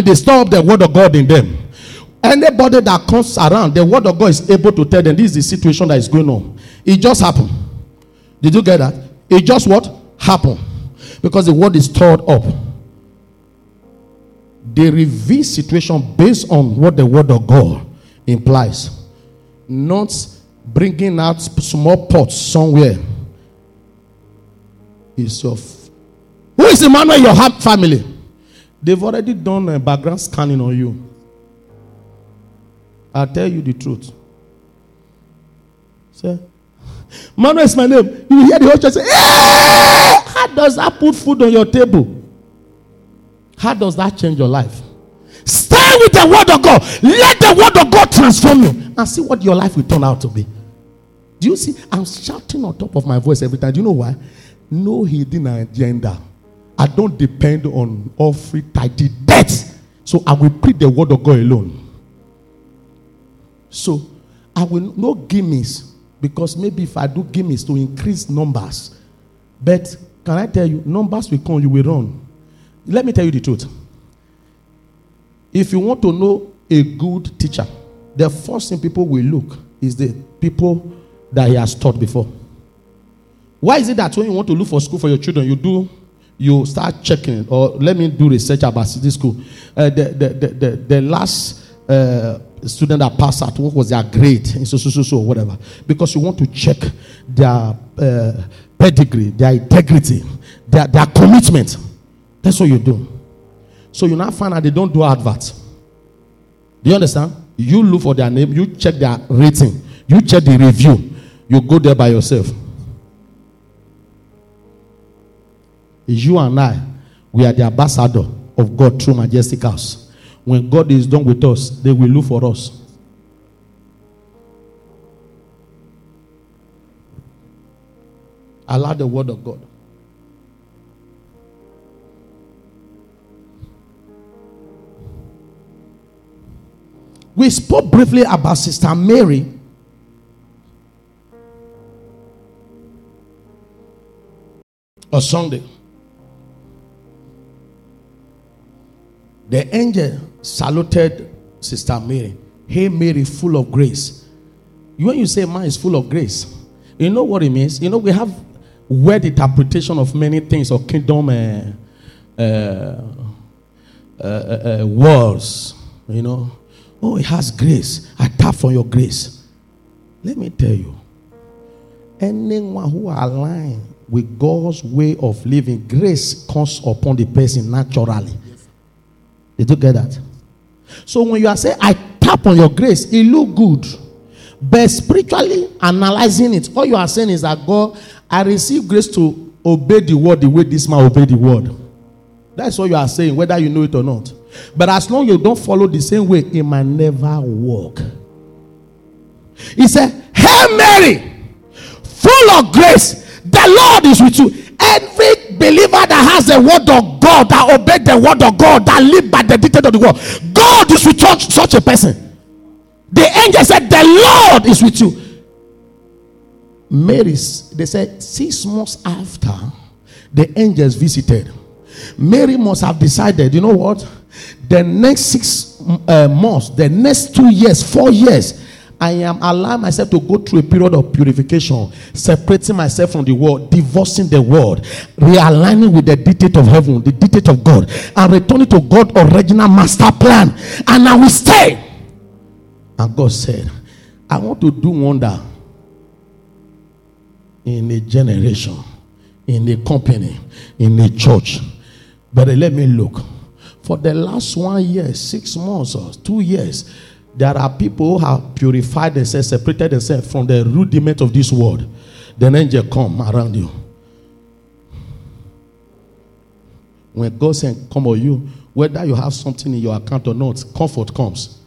They store up the word of God in them. Anybody that comes around, the word of God is able to tell them this is the situation that is going on. It just happened. Did you get that? It just what? Happened. Because the word is stored up. They reveal situation based on what the word of God implies. Not bringing out small pots somewhere. Who is the man in your family? They've already done a background scanning on you. I'll tell you the truth. Say, Manuel is my name. You hear the whole church say, hey! How does that put food on your table? How does that change your life? Stand with the word of God. Let the word of God transform you and see what your life will turn out to be. Do you see? I'm shouting on top of my voice every time. Do you know why? No hidden agenda. I don't depend on all free tidy debts. So I will preach the word of God alone. So, I will not gimmies because maybe if I do gimmies to increase numbers. But, can I tell you, numbers will come, you will run. Let me tell you the truth. If you want to know a good teacher, the first thing people will look is the people that he has taught before. Why is it that when you want to look for school for your children, you start checking or let me do research about this school. The last student that passed out, what was their grade, whatever, because you want to check their pedigree, their integrity, their commitment. That's what you do. So you now find out they don't do adverts. Do you understand? You look for their name, you check their rating, you check the review, you go there by yourself. You and I, we are the ambassador of God through Majestic House. When God is done with us, they will look for us. Allow the word of God. We spoke briefly about Sister Mary. On Sunday. The angel saluted Sister Mary. Hail Mary, full of grace. When you say man is full of grace, you know what it means? You know, we have weird interpretation of many things or kingdom words. You know. Oh, it has grace. I tap for your grace. Let me tell you. Anyone who aligns with God's way of living, grace comes upon the person naturally. Yes. Did you get that? So when you are saying, I tap on your grace, it look good. But spiritually analyzing it, all you are saying is that God, I receive grace to obey the word the way this man obeyed the word. That's what you are saying, whether you know it or not. But as long as you don't follow the same way, it might never work. He said, Hail Mary, full of grace, the Lord is with you. Every believer that has the word of God, that obeyed the word of God, that lived by the dictate of the word, God is with such a person. The angel said, the Lord is with you. Mary, they said, 6 months after, the angels visited. Mary must have decided, you know what? The next 6 months, the next 2 years, 4 years, I am allowing myself to go through a period of purification, separating myself from the world, divorcing the world, realigning with the dictate of heaven, the dictate of God, and returning to God's original master plan. And I will stay. And God said, I want to do wonder in a generation, in a company, in a church. But let me look. For the last 1 year, 6 months, or 2 years, there are people who have purified themselves, separated themselves from the rudiment of this world. Then angel come around you. When God says, come on you, whether you have something in your account or not, comfort comes.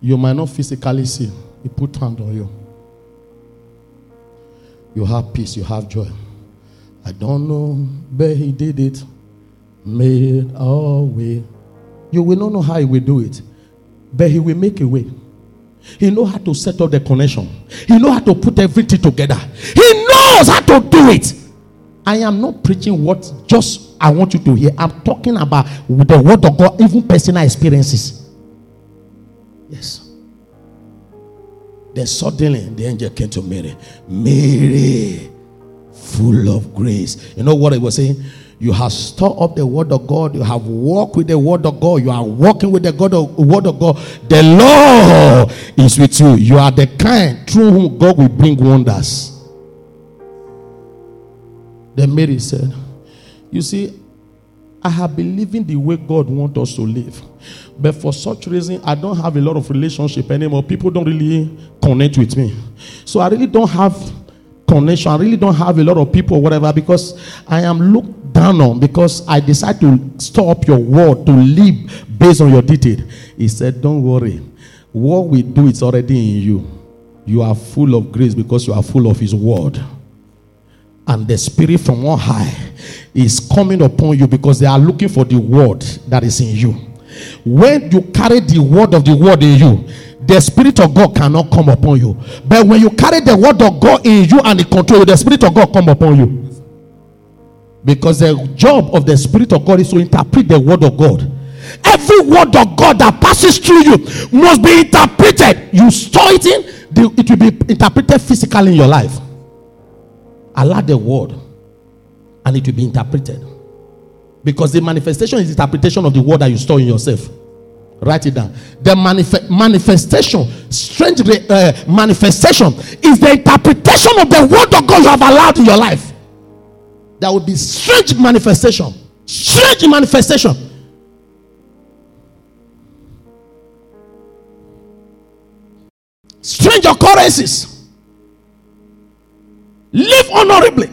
You might not physically see. He put hand on you. You have peace, you have joy. I don't know, but he did it. Made a way. You will not know how he will do it, but he will make a way. He knows how to set up the connection. He knows how to put everything together. He knows how to do it. I am not preaching what just I want you to hear. I'm talking about the word of God, even personal experiences. Yes. Then suddenly the angel came to Mary. Mary, full of grace. You know what I was saying? You have stored up the word of God. You have walked with the word of God. You are walking with the word of God. The Lord is with you. You are the kind through whom God will bring wonders. Then Mary said, you see, I have been living the way God wants us to live. But for such reason, I don't have a lot of relationship anymore. People don't really connect with me. So I really don't have connection. I really don't have a lot of people or whatever, because I am looked down on, because I decide to store up your word, to live based on your dictate. He said, don't worry. What we do is already in you. You are full of grace because you are full of his word. And the spirit from on high is coming upon you because they are looking for the word that is in you. When you carry the word of the word in you, the spirit of God cannot come upon you. But when you carry the word of God in you and it control you, the spirit of God come upon you. Because the job of the spirit of God is to interpret the word of God. Every word of God that passes through you must be interpreted. You store it in, it will be interpreted physically in your life. Allow the word and it will be interpreted. Because the manifestation is interpretation of the word that you store in yourself. Write it down. The manifestation is the interpretation of the word of God you have allowed in your life. There will be strange manifestation. Strange manifestation. currencies. Live honorably.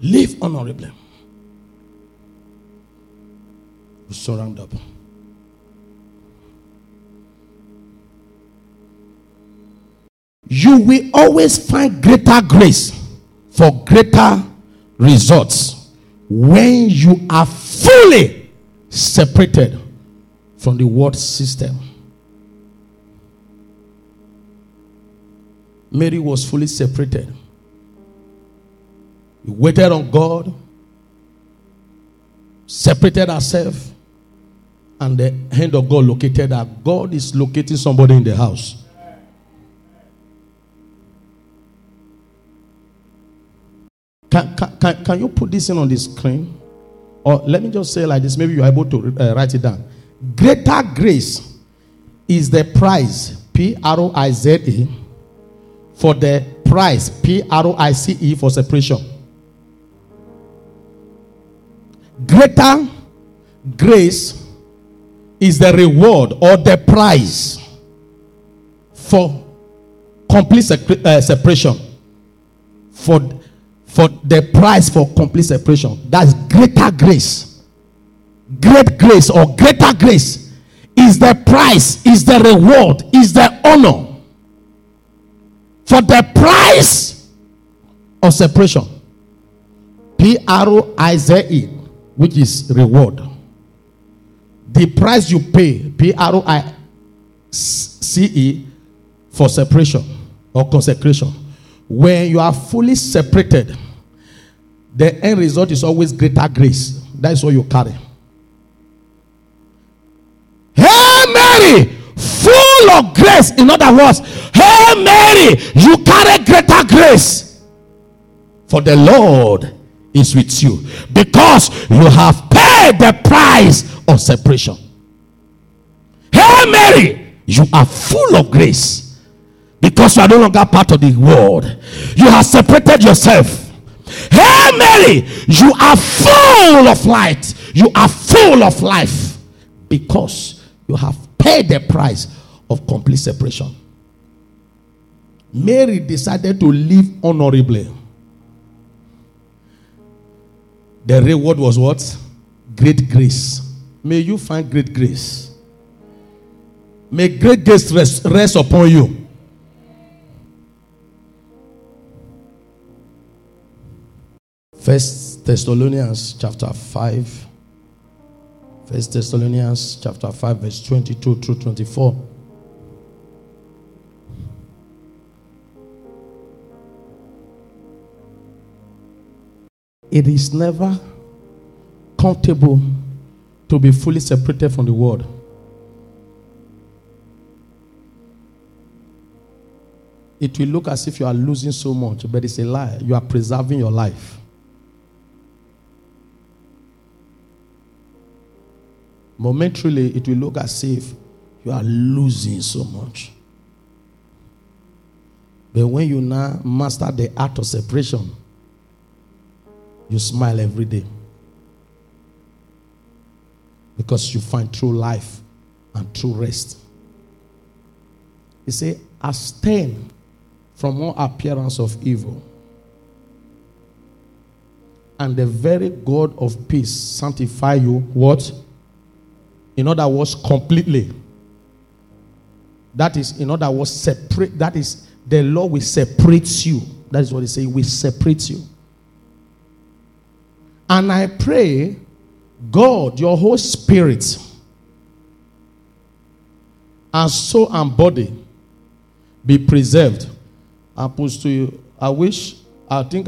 Live honorably. Surround up. You will always find greater grace for greater results when you are fully separated from the world system. Mary was fully separated. He waited on God, separated herself, and the hand of God located her. God is locating somebody in the house. Can you put this in on the screen? Or let me just say like this. Maybe you're able to write it down. Greater grace is the price, Prize, for the price, Price, for separation. Greater grace is the reward or the price for complete separation. For the price for complete separation. That's greater grace. Great grace or greater grace is the price, is the reward, is the honor for the price of separation. Prize, which is reward. The price you pay, Price, for separation or consecration. When you are fully separated, the end result is always greater grace. That is what you carry. Hail Mary, full of grace. In other words, Hail Mary, you carry greater grace. For the Lord is with you, because you have paid the price of separation. Hail Mary, you are full of grace, because you are no longer part of the world. You have separated yourself. Hail Mary, you are full of light. You are full of life, because you have paid the price of complete separation. Mary decided to live honorably. The reward was what? Great grace. May you find great grace. May great grace rest upon you. First Thessalonians chapter 5 verse 22 through 24. It is never comfortable to be fully separated from the world. It will look as if you are losing so much, but it's a lie. You are preserving your life. Momentarily, it will look as if you are losing so much. But when you now master the art of separation, you smile every day. Because you find true life and true rest. He said, abstain from all appearance of evil. And the very God of peace sanctify you, what? In other words, completely. That is, in other words, separate. That is, the Lord will separate you. That is what they say, will separate you. And I pray, God, your whole spirit, and soul and body, be preserved. I think I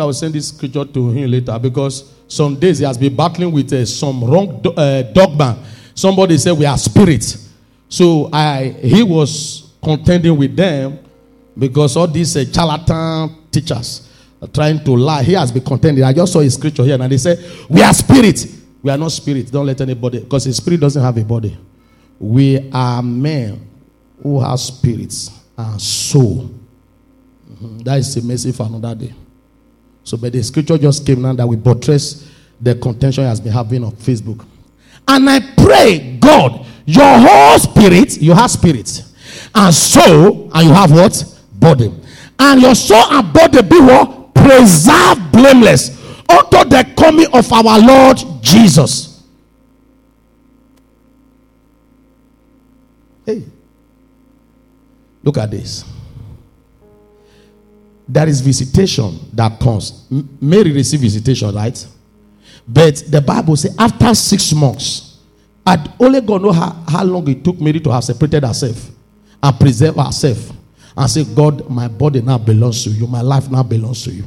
will send this scripture to him later, because some days he has been battling with some wrong dogma. Somebody said we are spirits. So he was contending with them, because all these charlatan teachers are trying to lie. He has been contending. I just saw his scripture here, and they said, we are spirits. We are not spirits. Don't let anybody, because a spirit doesn't have a body. We are men who have spirits and soul. That is a message for another day. So, but the scripture just came now that we buttress the contention he has been having on Facebook. And I pray, God, your whole spirit, you have spirit, and soul, and you have what? Body. And your soul and body be what? Preserved blameless unto the coming of our Lord Jesus. Hey, look at this. There is visitation that comes. Mary received visitation, right? But the Bible says after 6 months, I'd only God know how long it took Mary to have separated herself and preserve herself and say, God, my body now belongs to you. My life now belongs to you.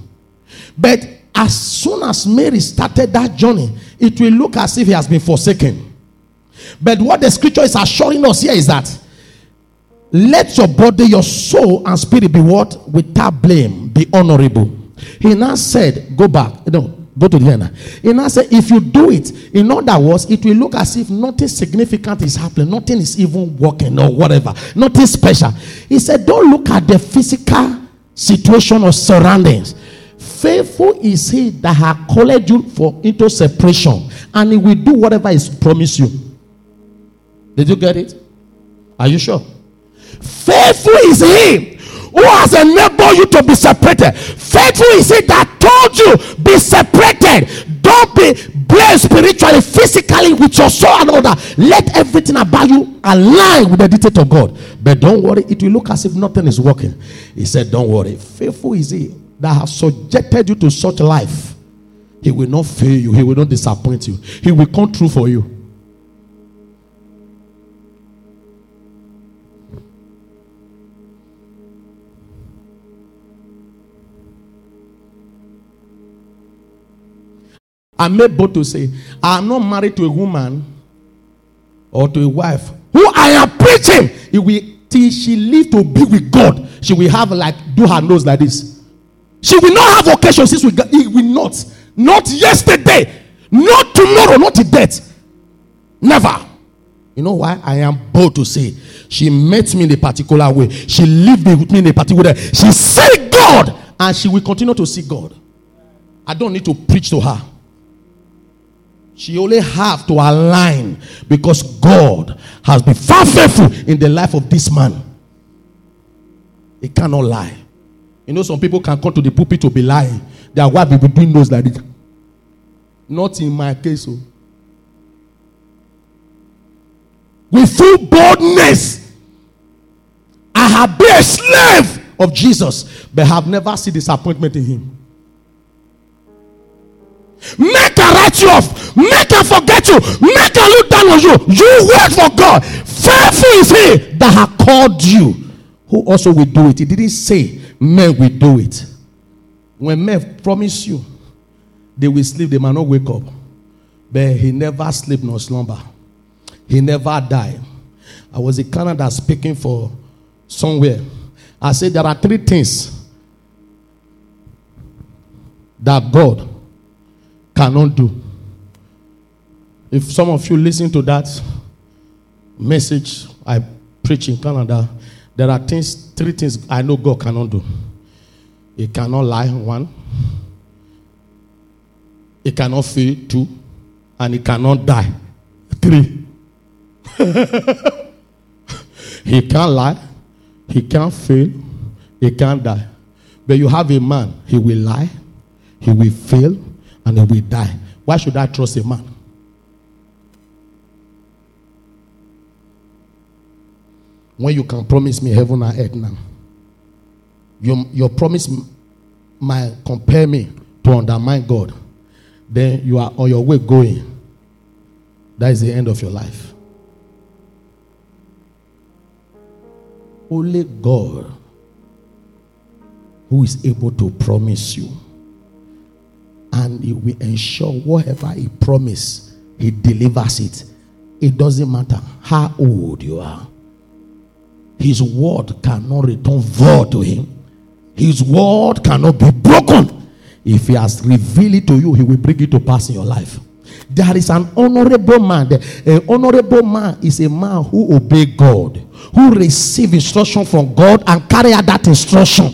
But as soon as Mary started that journey, it will look as if he has been forsaken. But what the scripture is assuring us here is that let your body, your soul, and spirit be what? Without blame, be honorable. He now said, go back. No, go to the end. He now said, if you do it, in other words, it will look as if nothing significant is happening. Nothing is even working or whatever. Nothing special. He said, don't look at the physical situation or surroundings. Faithful is he that has called you into separation. And he will do whatever is promised you. Did you get it? Are you sure? Faithful is he who has enabled you to be separated. Faithful is he that told you be separated. Don't be blessed spiritually, physically, with your soul and all that. Let everything about you align with the dictate of God. But don't worry, it will look as if nothing is working. He said, don't worry. Faithful is he that has subjected you to such life. He will not fail you. He will not disappoint you. He will come true for you. I'm made bold to say, I'm not married to a woman or to a wife who I am preaching. It will, till she live to be with God, she will have like, do her nose like this. She will not have occasion since we got, it will not. Not yesterday, not tomorrow, not to death. Never. You know why? I am bold to say, she met me in a particular way. She lived with me in a particular way. She said God, and she will continue to see God. I don't need to preach to her. She only have to align because God has been far faithful in the life of this man. He cannot lie. You know, some people can come to the pulpit to be lying. They are why people doing those like this. Not in my case. Oh. With full boldness, I have been a slave of Jesus, but have never seen disappointment in him. Make her write you off. Make her forget you. Make her look down on you. You work for God. Faithful is he that has called you, who also will do it. He didn't say men will do it. When men promise you, they will sleep, they might not wake up. But he never sleep nor slumber. He never died. I was in Canada speaking for somewhere. I said there are 3 things that God cannot do. If some of you listen to that message I preach in Canada, there are 3 things I know God cannot do. He cannot lie, 1. He cannot fail, 2. And he cannot die, 3. He can't lie, he can't fail, he can't die. But you have a man, he will lie, he will fail, and he will die. Why should I trust a man? When you can promise me heaven and earth now. Your promise might compel me to undermine God. Then you are on your way going. That is the end of your life. Only God who is able to promise you, and he will ensure whatever he promised, he delivers it. It doesn't matter how old you are. His word cannot return void to him. His word cannot be broken. If he has revealed it to you, he will bring it to pass in your life. There is an honorable man. An honorable man is a man who obeys God, who receives instruction from God and carries out that instruction.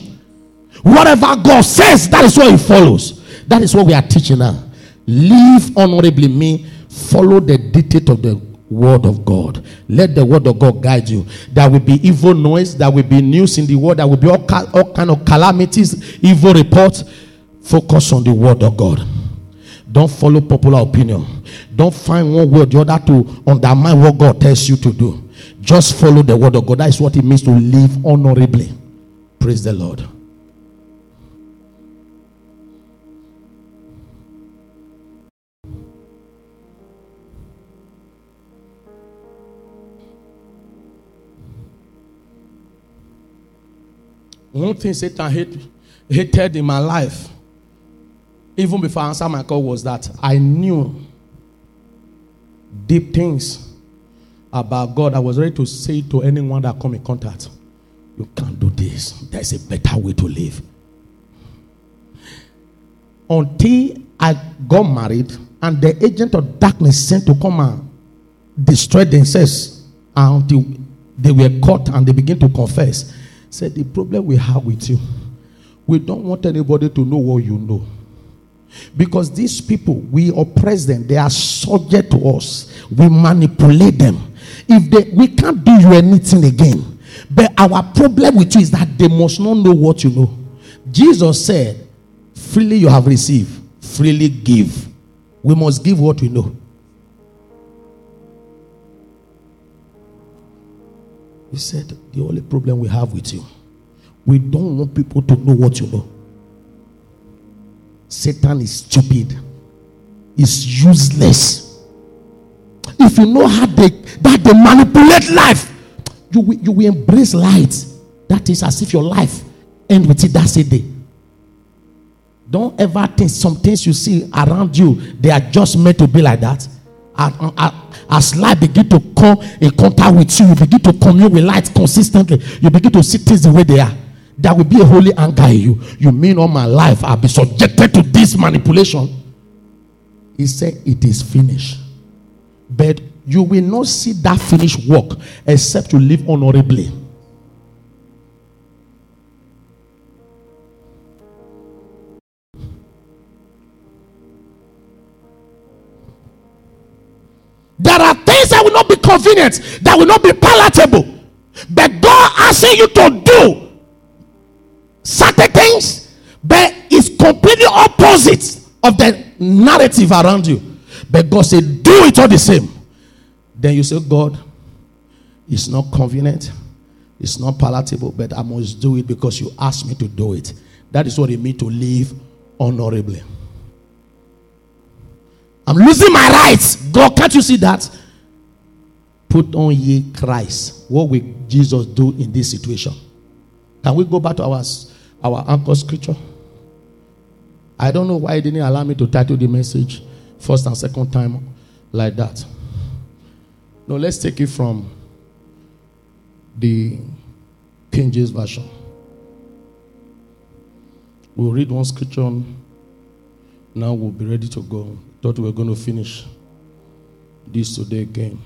Whatever God says, that is what he follows. That is what we are teaching now. Live honorably means Follow the dictate of the word of God. Let the word of God guide you. There will be evil noise. There will be news in the world. There will be all kind of calamities, evil reports. Focus on the word of God. Don't follow popular opinion. Don't find one way or the other to undermine what God tells you to do. Just follow the word of God. That is what it means to live honorably. Praise the Lord. One thing Satan hated in my life, even before I answered my call, was that I knew deep things about God. I was ready to say to anyone that come in contact, you can't do this. There's a better way to live. Until I got married and the agent of darkness sent to come and destroy themselves, until they were caught and they began to confess. Said, the problem we have with you, we don't want anybody to know what you know. Because these people, we oppress them. They are subject to us. We manipulate them. We can't do you anything again. But our problem with you is that they must not know what you know. Jesus said, freely you have received, freely give. We must give what we know. He said, the only problem we have with you, we don't want people to know what you know. Satan is stupid. He's useless. If you know how they manipulate life, you will embrace light. That is as if your life ends with it. That's it. Don't ever think some things you see around you, they are just meant to be like that. As light begin to come in contact with you, you begin to commune with light consistently. You begin to see things the way they are. There will be a holy anger in you. You mean all my life I'll be subjected to this manipulation? He said it is finished. But you will not see that finished work except you live honorably. There are things that will not be convenient, that will not be palatable. But God asking you to do certain things, but it's completely opposite of the narrative around you. But God said, do it all the same. Then you say, God, it's not convenient, it's not palatable, but I must do it because you asked me to do it. That is what it means to live honorably. I'm losing my rights. God, can't you see that? Put on ye Christ. What will Jesus do in this situation? Can we go back to our anchor scripture? I don't know why it didn't allow me to title the message first and second time like that. No, let's take it from the King James Version. We'll read one scripture on. Now we'll be ready to go. Thought we were going to finish this today again.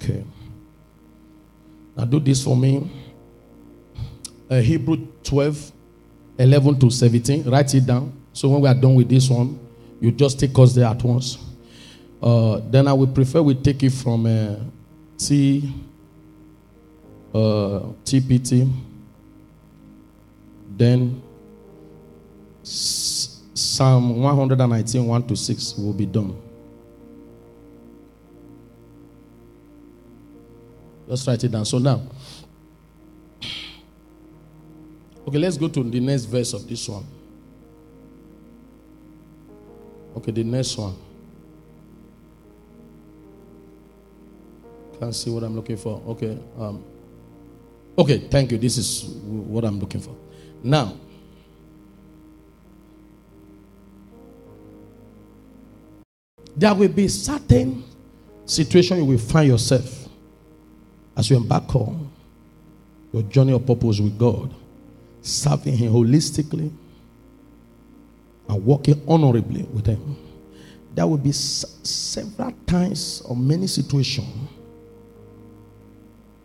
Okay. Now do this for me. Hebrews 12, 11 to 17. Write it down. So when we are done with this one, you just take us there at once. Then I would prefer we take it from TPT, then Psalm 119, 1 to 6 will be done. Just write it down. So now, okay, let's go to the next verse of this one. Okay, the next one. Can't see what I'm looking for. Okay, okay, thank you. This is what I'm looking for. Now, there will be certain situation you will find yourself as you embark on your journey of purpose with God, serving Him holistically and working honorably with Him. There will be several times or many situations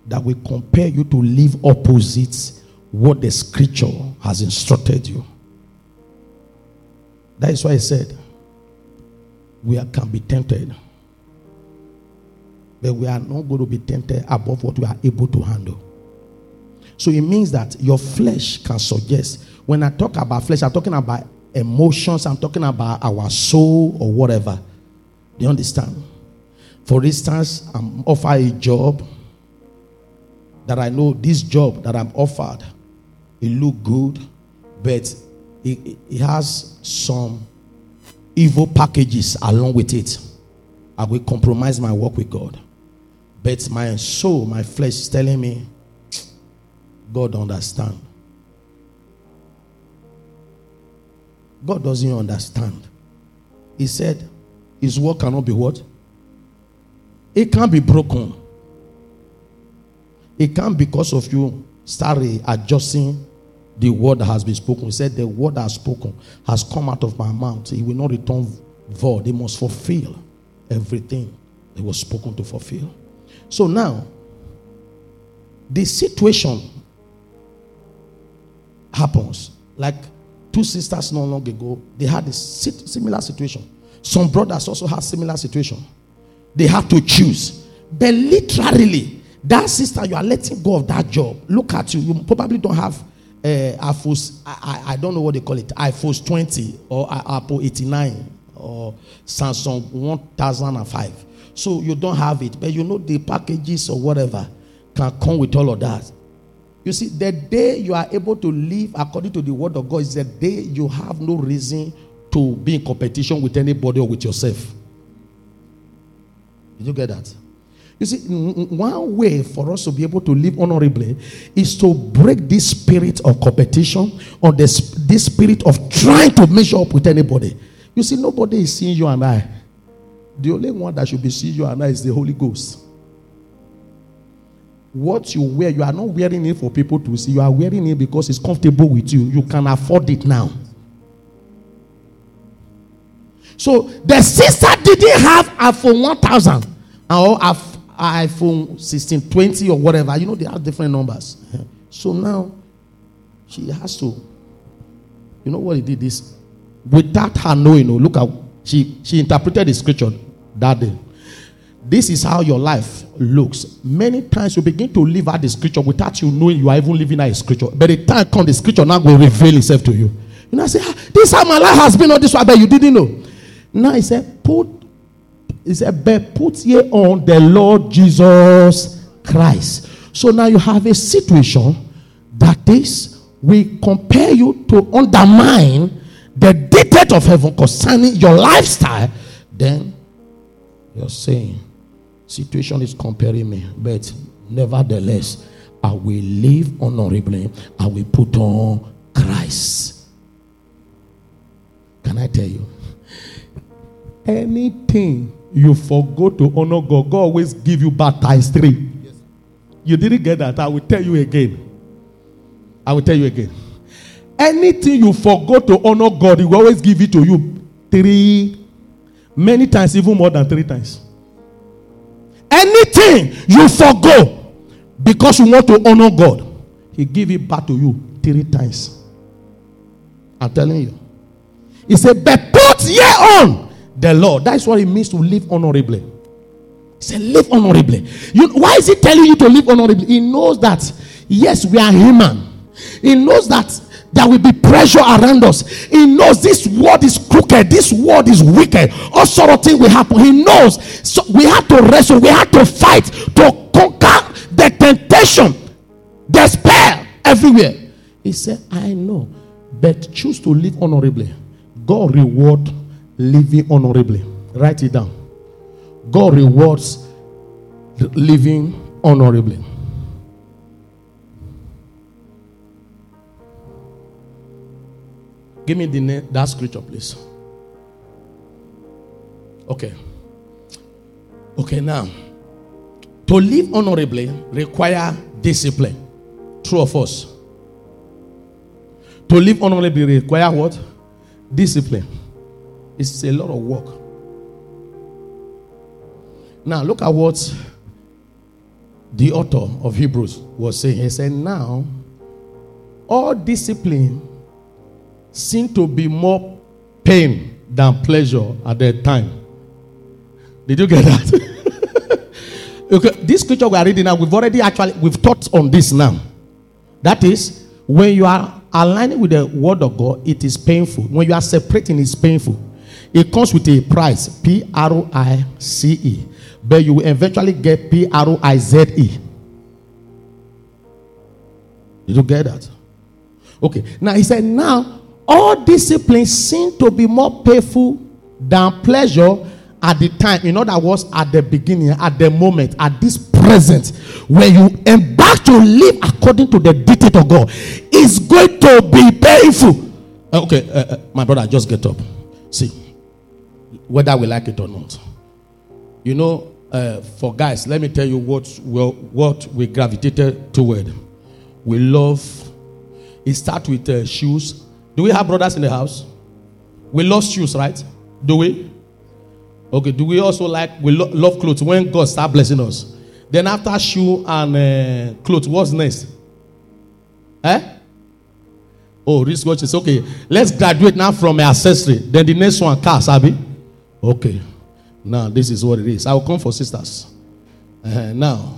that will compel you to live opposite what the scripture has instructed you. That is why I said, we can be tempted, but we are not going to be tempted above what we are able to handle. So it means that your flesh can suggest. When I talk about flesh, I'm talking about emotions, I'm talking about our soul or whatever. Do you understand? For instance, I'm offered a job that I know this job that I'm offered, it look good, but it has some evil packages along with it. I will compromise my work with God. But my soul, my flesh is telling me, God understand. God doesn't understand. He said, his word cannot be what? It can't be broken. It can't, because of you start adjusting the word that has been spoken. He said, the word that has spoken has come out of my mouth. It will not return void. It must fulfill everything it was spoken to fulfill. So now, the situation happens. Like 2 sisters not long ago, they had a similar situation. Some brothers also had similar situation. They had to choose. But literally, that sister, you are letting go of that job. Look at you. You probably don't have iPhone, I don't know what they call it, iPhone 20 or Apple 89 or Samsung 1005. So you don't have it. But you know the packages or whatever can come with all of that. You see, the day you are able to live according to the word of God is the day you have no reason to be in competition with anybody or with yourself. Did you get that? You see, one way for us to be able to live honorably is to break this spirit of competition or this spirit of trying to measure up with anybody. You see, nobody is seeing you and I. The only one that should be seeing you and I is the Holy Ghost. What you wear, you are not wearing it for people to see. You are wearing it because it's comfortable with you. You can afford it now. So the sister didn't have iPhone 1000 or iPhone 1620 or whatever. You know, they have different numbers. So now she has to, you know what he did this? Without her knowing, look at, she interpreted the scripture that day. This is how your life looks. Many times you begin to live out the scripture without you knowing you are even living out the scripture. By the time comes, the scripture now will reveal itself to you. You know, I say, this is how my life has been on this way, but you didn't know. Now he said, put ye on the Lord Jesus Christ. So now you have a situation that this will compel you to undermine the dictate of heaven concerning your lifestyle. Then you're saying, situation is comparing me, but nevertheless, I will live honorably. I will put on Christ. Can I tell you? Anything you forgo to honor God, God always give you back times 3. Yes. You didn't get that. I will tell you again. Anything you forgo to honor God, He will always give it to you 3. Many times, even more than 3 times. Anything you forgo because you want to honor God, He give it back to you 3 times. I'm telling you. He said, but put ye on the Lord. That's what it means to live honorably. He said, live honorably. Why is He telling you to live honorably? He knows that, yes, we are human. He knows that there will be pressure around us. He knows this world is crooked. This world is wicked. All sort of things will happen. He knows. So we have to wrestle. We have to fight to conquer the temptation, the spell everywhere. He said, I know, but choose to live honorably. God rewards living honorably. Write it down. God rewards living honorably. Give me the name, that scripture, please. Okay. Okay, now. To live honorably requires discipline. True or false? To live honorably requires what? Discipline. It's a lot of work. Now, look at what the author of Hebrews was saying. He said, now, all discipline seemed to be more pain than pleasure at that time. Did you get that? Okay, this scripture we are reading now, we've taught on this now. That is, when you are aligning with the word of God, it is painful. When you are separating, it's painful. It comes with a price, Price, but you will eventually get Prize. Did you get that? Okay. Now he said, now all discipline seemed to be more painful than pleasure at the time. In other words, at the beginning, at the moment, at this present, when you embark to live according to the dictate of God, it's going to be painful. Okay, my brother, just get up. See, whether we like it or not, you know, for guys, let me tell you what we gravitated toward. We love, it starts with shoes. Do we have brothers in the house? We love shoes, right? Do we? Okay, do we also love clothes when God starts blessing us? Then after shoe and clothes, what's next? Oh, wristwatches. Okay, let's graduate now from accessory. Then the next one, cars, Abby. Okay, now this is what it is. I will come for sisters. Now,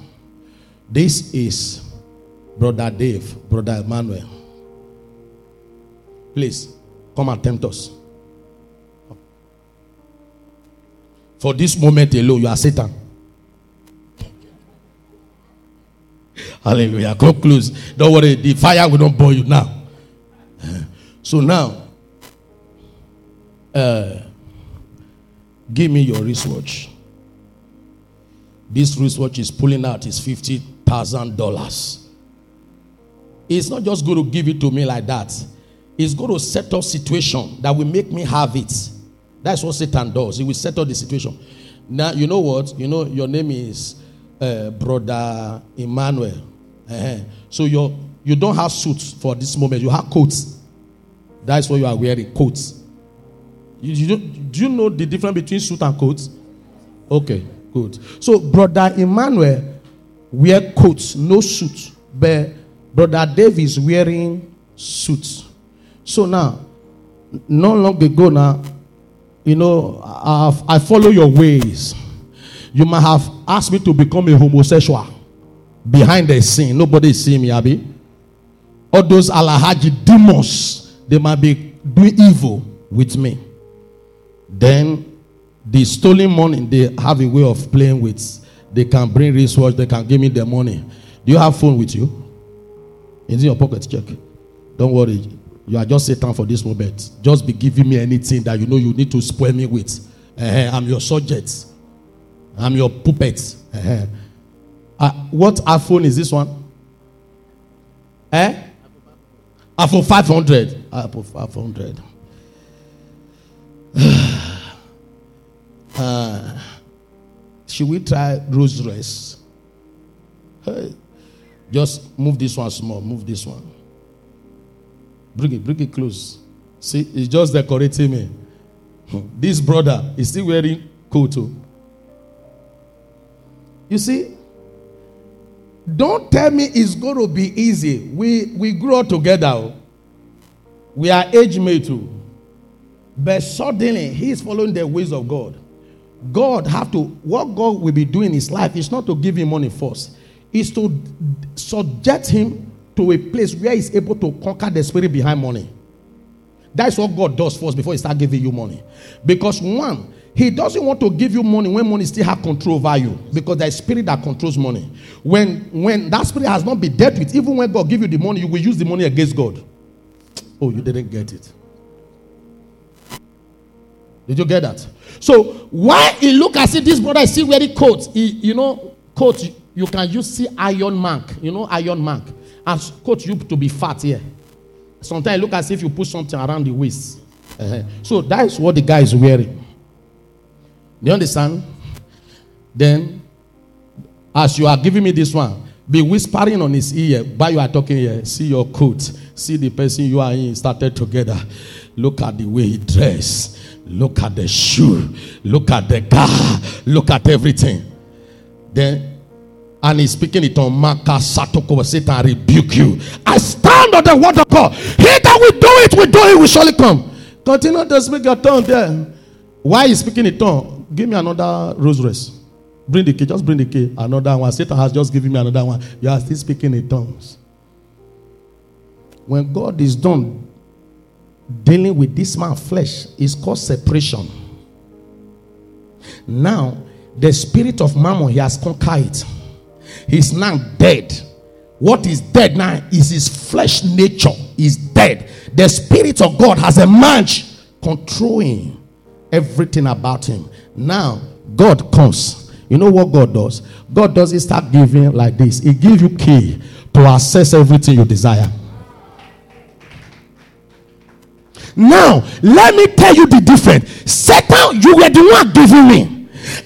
this is Brother Dave, Brother Emmanuel. Please, come and tempt us. For this moment alone, you are Satan. Hallelujah. Come close. Don't worry, the fire will not burn you now. So now, give me your wristwatch. This wristwatch is pulling out is $50,000. It's not just going to give it to me like that. It's going to set up situation that will make me have it. That's what Satan does. He will set up the situation. Now, you know what? You know, your name is Brother Emmanuel. Uh-huh. So you don't have suits for this moment. You have coats. That's what you are wearing, coats. Do you know the difference between suit and coats? Okay, good. So, Brother Emmanuel wear coats, no suit, but Brother Dave is wearing suits. So now, not long ago now, you know, I follow your ways. You might have asked me to become a homosexual behind the scene. Nobody is seeing me, Abi. All those Alahaji demons, they might be doing evil with me. Then, the stolen money, they have a way of playing with. They can bring resource, they can give me the money. Do you have phone with you? It's in your pocket, check. Don't worry. You are just Satan for this moment. Just be giving me anything that you know you need to spoil me with. I'm your subject. I'm your puppet. What iPhone is this one? iPhone 500. iPhone 500. Should we try Rolls Royce? Hey. Just move this one small. Move this one. Bring it close. See, it's just decorating me. This brother is still wearing coat. You see, don't tell me it's going to be easy. We grew up together. We are age mate too. But suddenly, he is following the ways of God. What God will be doing in his life is not to give him money first. Is to subject him to a place where he's able to conquer the spirit behind money. That's what God does first before he starts giving you money. Because one, he doesn't want to give you money when money still has control over you. Because there's spirit that controls money. When that spirit has not been dealt with, even when God gives you the money, you will use the money against God. Oh, you didn't get it. Did you get that? So, why he look as if this brother is still wearing coats? Coats. You can use iron mark. You know iron mark. And coat you to be fat here. Sometimes it looks as if you put something around the waist. Uh-huh. So that is what the guy is wearing. You understand? Then, as you are giving me this one, be whispering on his ear. While you are talking here, see your coat. See the person you are in started together. Look at the way he dressed. Look at the shoe. Look at the car. Look at everything. Then, And he's speaking it on Maka Satoko. Satan rebuke you. I stand on the word of God. He that will do it will surely come. Continue to speak your tongue there. Why is speaking in tongue? Give me another rose. Bring the key. Just bring the key. Another one. Satan has just given me another one. You are still speaking in tongues. When God is done dealing with this man's flesh, it's called separation. Now, the spirit of mammon, he has conquered it. He's now dead. What is dead now is his flesh nature. Is dead. The spirit of God has emerged, controlling everything about him. Now, God comes. You know what God does? God doesn't start giving like this. He gives you key to access everything you desire. Now, let me tell you the difference. Satan, you were the one giving me.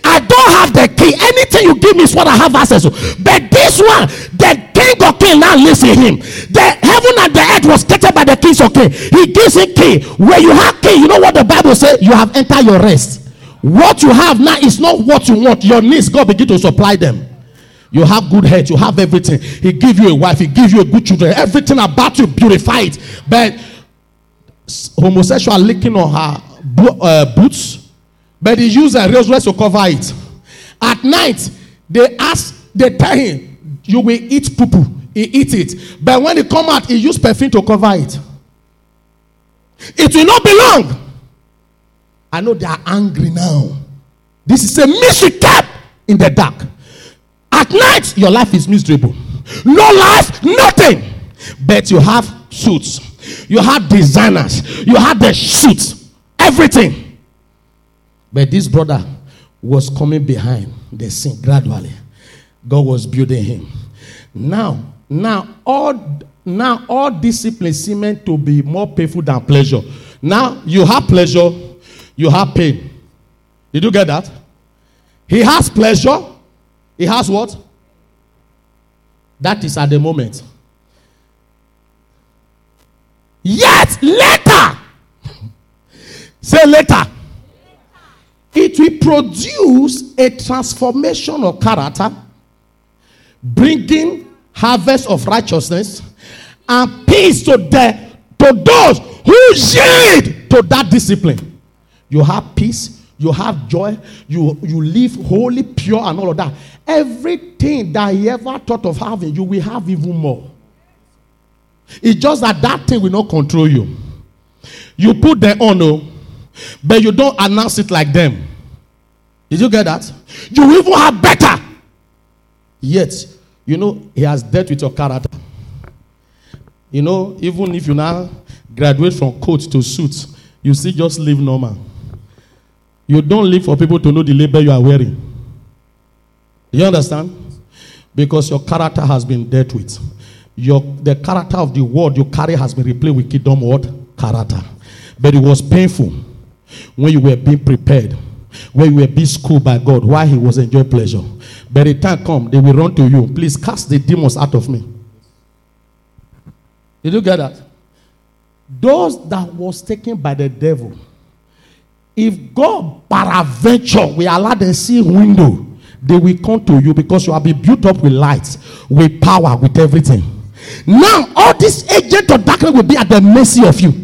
I don't have the key. Anything you give me is what I have access to. But this one, the King of Kings now lives in him. The heaven and the earth was created by the King of Kings. He gives him key. Where you have key, you know what the Bible says? You have entered your rest. What you have now is not what you want. Your needs, God begin to supply them. You have good health. You have everything. He gives you a wife. He gives you a good children. Everything about you purified. But homosexual licking on her boots, but he used a rose to cover it. At night, they tell him, you will eat poo-poo. He eats it. But when he come out, he used perfume to cover it. It will not be long. I know they are angry now. This is a mystery kept in the dark. At night, your life is miserable. No life, nothing. But you have suits. You have designers. You have the suits. Everything. But this brother was coming behind the scene gradually. God was building him. Now all discipline seems to be more painful than pleasure. Now you have pleasure, you have pain. Did you get that? He has pleasure. He has what? That is at the moment. Yet later. Say later. It will produce a transformation of character, bringing harvest of righteousness and peace to those who yield to that discipline. You have peace, you have joy, you live holy, pure, and all of that. Everything that you ever thought of having, you will have even more. It's just that thing will not control you. You put the honor, but you don't announce it like them. Did you get that? You even have better. Yet, you know, he has dealt with your character. You know, even if you now graduate from coat to suit, you still just live normal. You don't live for people to know the label you are wearing. You understand? Because your character has been dealt with. The character of the world you carry has been replaced with kingdom word character. But it was painful. When you were being prepared, when you were being schooled by God, while he was enjoying pleasure, by the time come, they will run to you. Please cast the demons out of me. Did you get that? Those that was taken by the devil, if God peradventure will allow the sea window, they will come to you because you have been built up with light, with power, with everything. Now, all these agents of darkness will be at the mercy of you.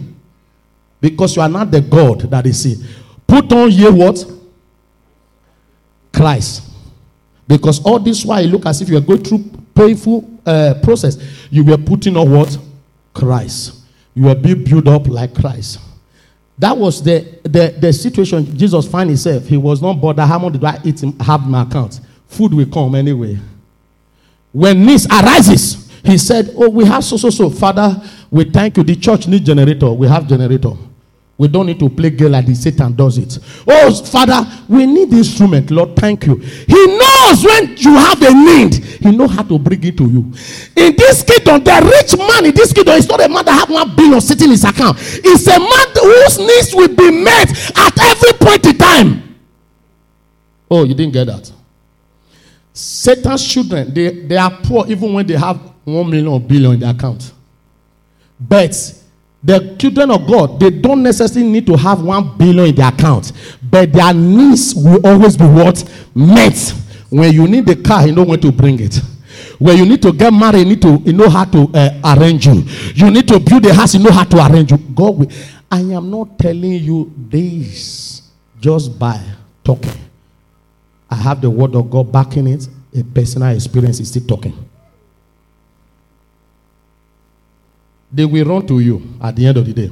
Because you are not the God that is seen. Put on ye what? Christ. Because all this while you look as if you are going through painful process. You were putting on what? Christ. You were being built up like Christ. That was the situation Jesus found himself. He was not bothered. How much did I eat him? Have my account. Food will come anyway. When this arises, he said, oh, we have so. Father, we thank you. The church needs generator. We have generator. We don't need to play game like the Satan does it. Oh, Father, we need instrument. Lord, thank you. He knows when you have a need. He knows how to bring it to you. In this kingdom, the rich man in this kingdom is not a man that has 1 billion sitting in his account. It's a man whose needs will be met at every point in time. Oh, you didn't get that. Satan's children, they are poor even when they have 1 million or billion in their account. But the children of God, they don't necessarily need to have 1 billion in their account. But their needs will always be what? Met. When you need the car, you know when to bring it. When you need to get married, you know how to arrange you. You need to build a house, you know how to arrange you. God will. I am not telling you this just by talking. I have the word of God backing it. A personal experience is still talking. They will run to you at the end of the day.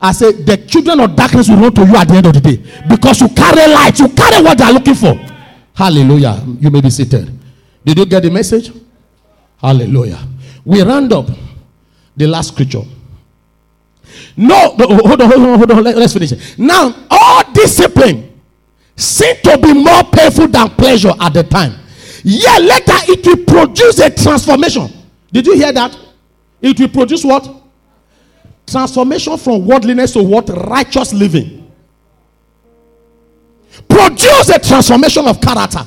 I said, the children of darkness will run to you at the end of the day. Because you carry light. You carry what they are looking for. Hallelujah. You may be seated. Did you get the message? Hallelujah. We round up the last scripture. No, hold on. Let's finish it. Now, all discipline seemed to be more painful than pleasure at the time. Yet later, it will produce a transformation. Did you hear that? It will produce what? Transformation from worldliness to what? Righteous living. Produce a transformation of character,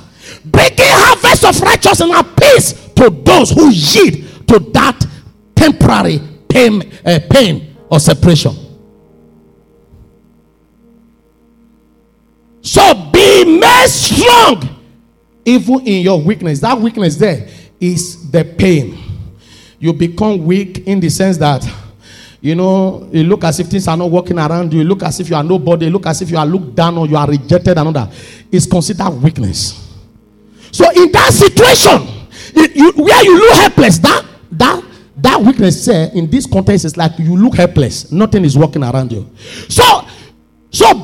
bringing harvest of righteousness and peace to those who yield to that temporary pain or separation. So be made strong even in your weakness. That weakness there is the pain. You become weak in the sense that, you know, you look as if things are not working around you. You look as if you are nobody. You look as if you are looked down or you are rejected and all that. It's considered weakness. So in that situation, where you look helpless, that weakness in this context is like you look helpless. Nothing is working around you. So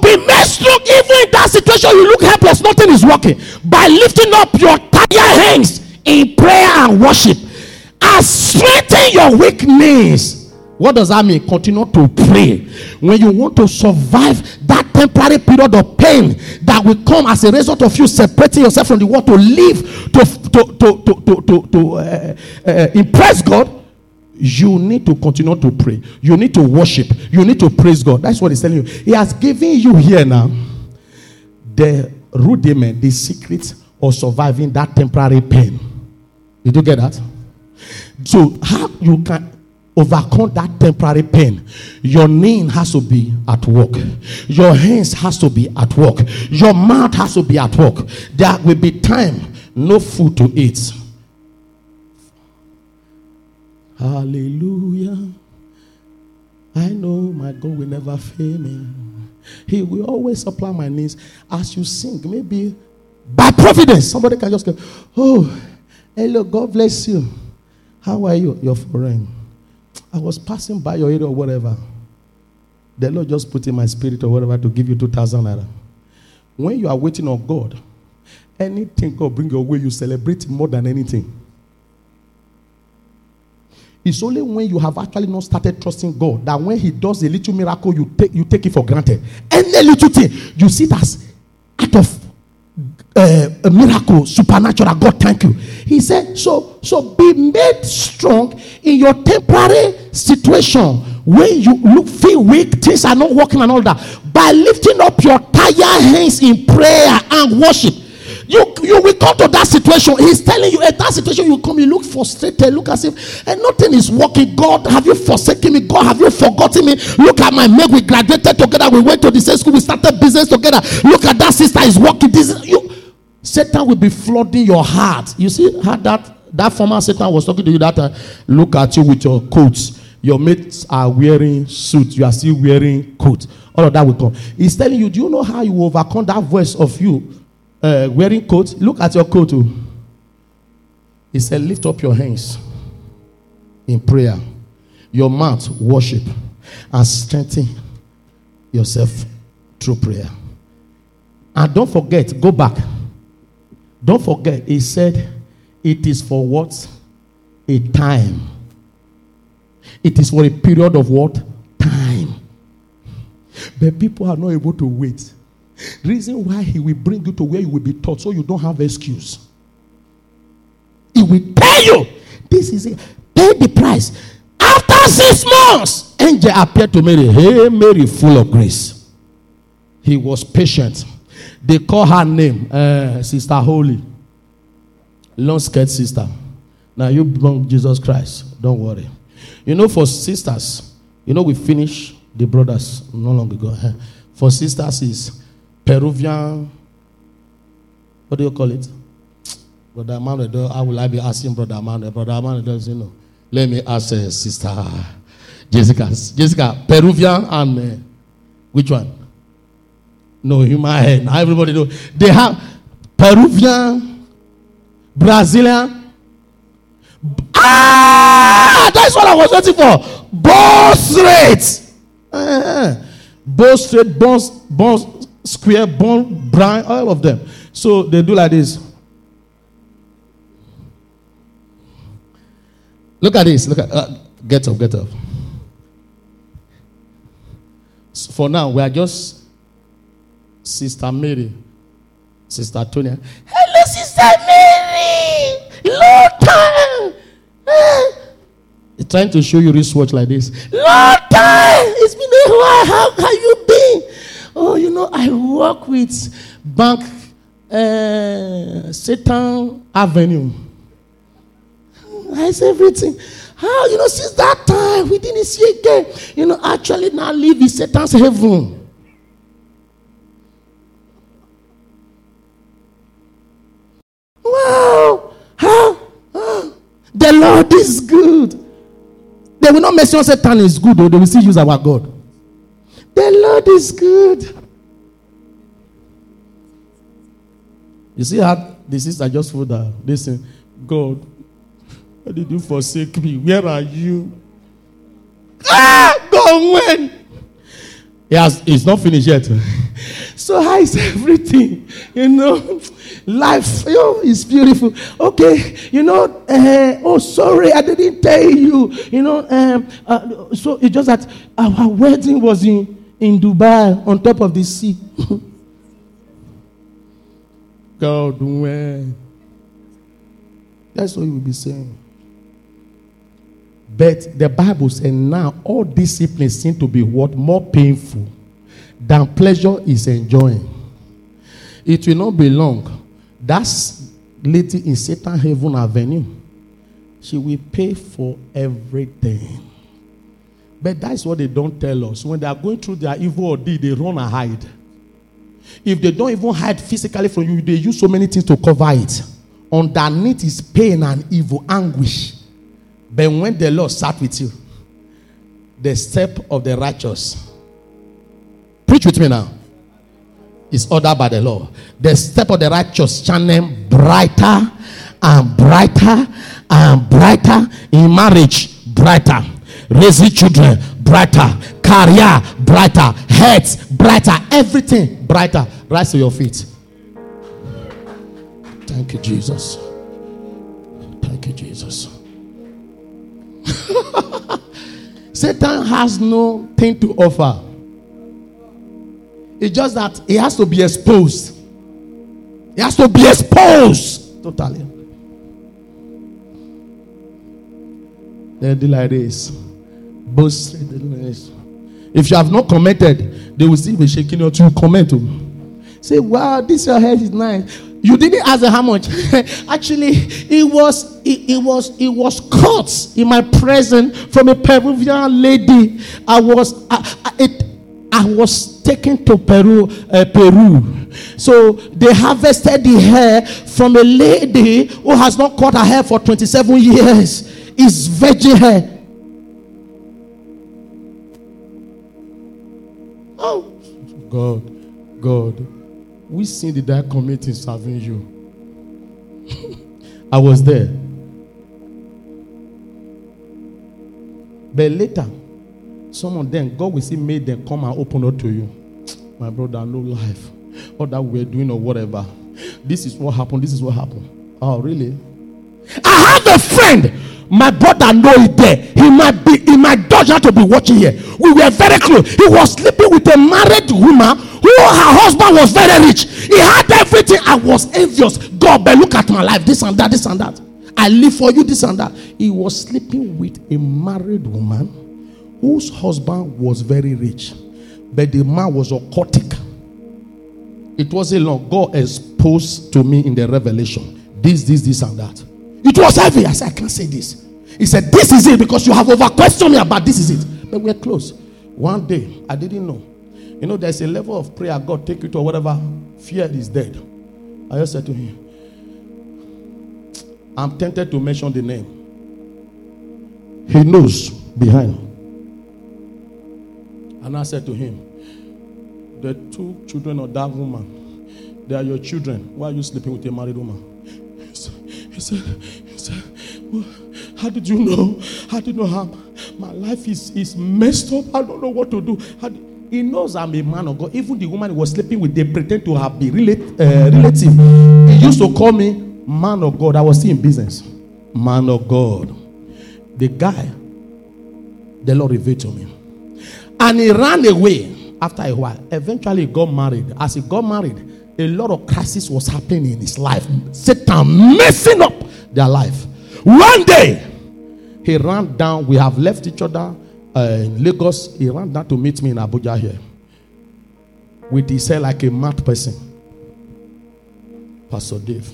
be made strong even in that situation. You look helpless. Nothing is working. By lifting up your tired hands in prayer and worship, and strengthen your weakness. What does that mean? Continue to pray. When you want to survive that temporary period of pain that will come as a result of you separating yourself from the world to live, to impress God, you need to continue to pray. You need to worship. You need to praise God. That's what he's telling you. He has given you here now the rudiment, the secret of surviving that temporary pain. Did you get that? So how you can overcome that temporary pain? Your knee has to be at work. Your hands has to be at work. Your mouth has to be at work. There will be time, no food to eat. Hallelujah. I know my God will never fail me. He will always supply my needs. As you sing, maybe by providence, somebody can just go, oh, hello, God bless you. How are you? You're foreign. I was passing by your area or whatever. The Lord just put in my spirit or whatever to give you 2,000 naira. When you are waiting on God, anything God bring your way, you celebrate more than anything. It's only when you have actually not started trusting God that when He does a little miracle, you take it for granted. Any little thing, you see it as out of a miracle, supernatural. God, thank you. He said, so be made strong in your temporary situation. When you feel weak, things are not working and all that. By lifting up your tired hands in prayer and worship, you will come to that situation. He's telling you, at that situation, you come, you look frustrated, look as if nothing is working. God, have you forsaken me? God, have you forgotten me? Look at my mate. We graduated together. We went to the same school. We started business together. Look at that sister is working. Satan will be flooding your heart. You see how that former Satan was talking to you that time. Look at you with your coats. Your mates are wearing suits. You are still wearing coats. All of that will come. He's telling you, do you know how you overcome that voice of you wearing coats? Look at your coat. He said, lift up your hands in prayer. Your mouth, worship. And strengthen yourself through prayer. And don't forget, go back. Don't forget, he said, it is for what? A time. It is for a period of what? Time. But people are not able to wait. Reason why he will bring you to where you will be taught, so you don't have excuse. He will tell you, this is it. Pay the price. After 6 months, angel appeared to Mary. Hey, Mary, full of grace. He was patient. They call her name Sister Holy. Long skirt sister. Now you belong Jesus Christ. Don't worry. You know, for sisters, you know, we finish the brothers not long ago. For sisters is Peruvian, what do you call it? Brother Manuel, how will I be asking Brother Manuel? Brother Manuel doesn't know. Let me ask Sister Jessica. Jessica, Peruvian and which one? No, human hair. Now everybody know. They have Peruvian, Brazilian. Ah! That's what I was waiting for. Bone straight, bone square, bone brown, all of them. So they do like this. Look at this. Look at get up. For now, we are just Sister Mary, Sister Tonya. Hello, Sister Mary. Long time. It's trying to show you wristwatch like this. Long time. It's been a while. How have you been? Oh, you know, I work with Bank Satan Avenue. That's everything. How, you know, since that time, we didn't see again. You know, actually now live in Satan's heaven. Wow. Huh? The Lord is good. They will not mention Satan is good, though. They will still use our God. The Lord is good. You see how the sister just fooled her. They say, God, why did you forsake me? Where are you? Go when? Yes, it's not finished yet. So how is everything? You know, life, you know, is beautiful. Okay, you know, sorry, I didn't tell you. You know, so it's just that our wedding was in Dubai on top of the sea. God, when? That's what you will be saying. But the Bible says now all disciplines seem to be what? More painful than pleasure is enjoying. It will not be long. That lady in Satan Heaven Avenue, she will pay for everything. But that's what they don't tell us. When they are going through their evil ordeal, they run and hide. If they don't even hide physically from you, they use so many things to cover it. Underneath is pain and evil, anguish. But when the Lord sat with you, the step of the righteous, preach with me now, is ordered by the Lord. The step of the righteous shining brighter and brighter and brighter. In marriage, brighter. Raising children, brighter. Career, brighter. Health, brighter. Everything, brighter. Rise to your feet. Thank you, Jesus. Thank you, Jesus. Satan has nothing to offer. It's just that he has to be exposed. He has to be exposed totally. They do like this. Both. If you have not commented, they will still be shaking you to comment. Say, wow, this your head is nice. You didn't ask how much. Actually, it was caught in my presence from a Peruvian lady. I was taken to Peru. So they harvested the hair from a lady who has not cut her hair for 27 years. It's virgin hair. Oh, God. Which sin did I commit in serving you? I was there. But later, some of them, God will see made them come and open up to you. My brother, no life. All that we're doing or whatever. This is what happened. Oh, really? I have a friend. My brother know it there. He might dodge out to be watching here. We were very close. He was sleeping with a married woman who her husband was very rich. He had everything. I was envious. God, but look at my life. This and that. I live for you, this and that. He was sleeping with a married woman whose husband was very rich. But the man was occultic. It wasn't long. God exposed to me in the revelation. This and that. It was heavy. I said, I can't say this. He said, this is it because you have over-questioned me about this is it. But we're close. One day, I didn't know. You know, there's a level of prayer God take you to, whatever. Fear is dead. I just said to him, I'm tempted to mention the name. He knows behind. And I said to him, the two children of that woman, they are your children. Why are you sleeping with a married woman? He said, well, how did you know? How did you know how my life is messed up? I don't know what to do. He knows I'm a man of God. Even the woman he was sleeping with, they pretend to have been relative. He used to call me man of God. I was still in business. Man of God. The guy, the Lord revealed to me. And he ran away after a while. Eventually, he got married. As he got married, a lot of crisis was happening in his life. Satan messing up their life. One day, he ran down. We have left each other in Lagos. He ran down to meet me in Abuja here. With his hair like a mad person. Pastor Dave,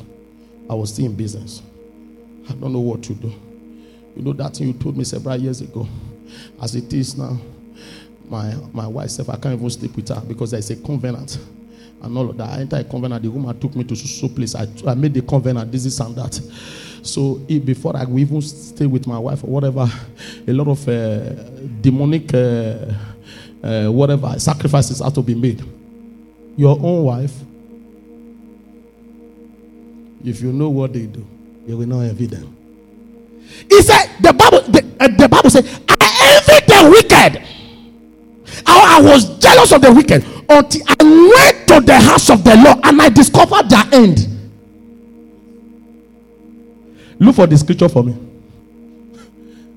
I was still in business. I don't know what to do. You know that thing you told me several years ago. As it is now, my wife said, I can't even sleep with her because there's a covenant. And all of that. I entered a covenant. The woman took me to so place. I made the covenant. This and that. So before I even stay with my wife or whatever, a lot of demonic whatever sacrifices have to be made. Your own wife, if you know what they do, you will not envy them. He said, the Bible says, I envied the wicked. I was jealous of the wicked until I went to the house of the Lord and I discovered their end. Look for the scripture for me.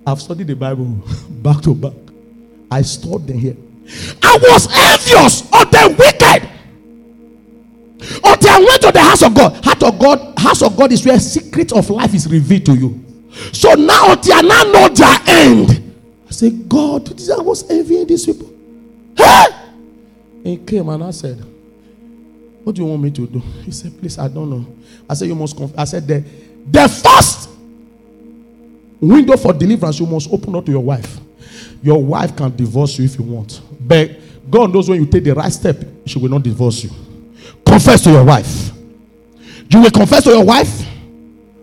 I've studied the Bible back to back. I stored them here. I was envious of the wicked until I went to the house of God. House of God is where secret of life is revealed to you. So now until I now know their end, I say, God, I was envying these people. Hey! He came and I said, what do you want me to do? He said, please, I don't know. I said, you must confess. I said, the first window for deliverance, you must open up to your wife. Your wife can divorce you if you want. But God knows when you take the right step, she will not divorce you. Confess to your wife. You will confess to your wife.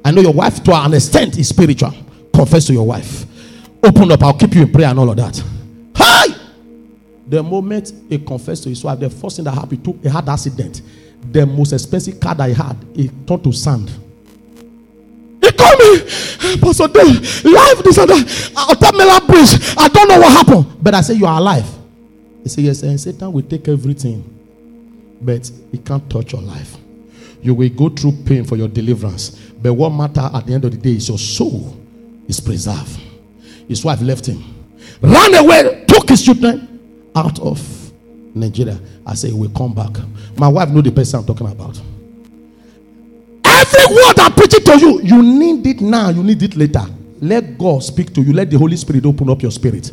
I know your wife, to an extent, is spiritual. Confess to your wife. Open up. I'll keep you in prayer and all of that. Hey! The moment he confessed to his wife, the first thing that happened, he had an accident. The most expensive car that he had, he turned to sand. He called me, Pastor Dave, life, this and that, bridge. I don't know what happened. But I said, you are alive. He said, yes, and Satan will take everything. But he can't touch your life. You will go through pain for your deliverance. But what matters at the end of the day is your soul is preserved. His wife left him. Ran away, took his children out of Nigeria. I say, we'll come back. My wife knows the person I'm talking about. Every word I'm preaching to you, you need it now, you need it later. Let God speak to you. Let the Holy Spirit open up your spirit.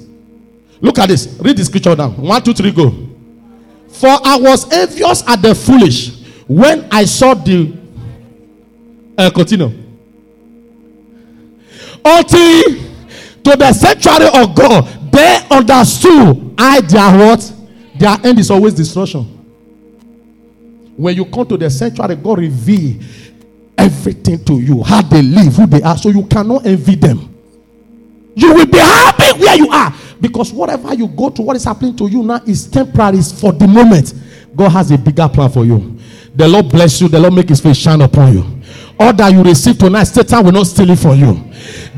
Look at this. Read the scripture down. 1, 2, 3, go. For I was envious at the foolish when I saw the... continue. Until to the sanctuary of God, they understood I their what? Their end is always destruction. When you come to the sanctuary, God reveal everything to you. How they live, who they are. So you cannot envy them. You will be happy where you are. Because whatever you go to, what is happening to you now is temporary, is for the moment. God has a bigger plan for you. The Lord bless you. The Lord make his face shine upon you. All that you receive tonight, Satan will not steal it from you.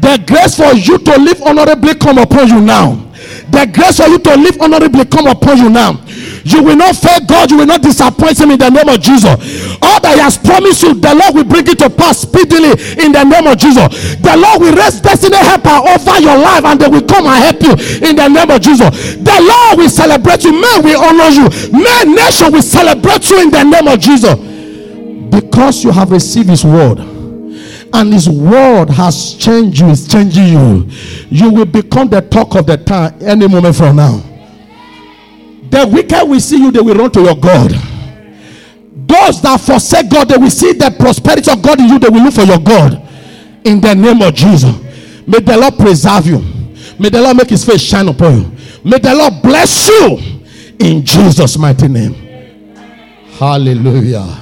The grace for you to live honorably come upon you now. The grace for you to live honorably come upon you now. You will not fail God. You will not disappoint him in the name of Jesus. All that he has promised you, the Lord will bring it to pass speedily in the name of Jesus. The Lord will raise destiny helper over your life and they will come and help you in the name of Jesus. The Lord will celebrate you. Men will honor you. Men, nation will celebrate you in the name of Jesus. Because you have received his word. And his word has changed you. It's changing you. You will become the talk of the town any moment from now. The wicked will see you. They will run to your God. Those that forsake God, they will see the prosperity of God in you. They will look for your God. In the name of Jesus. May the Lord preserve you. May the Lord make his face shine upon you. May the Lord bless you. In Jesus' mighty name. Hallelujah.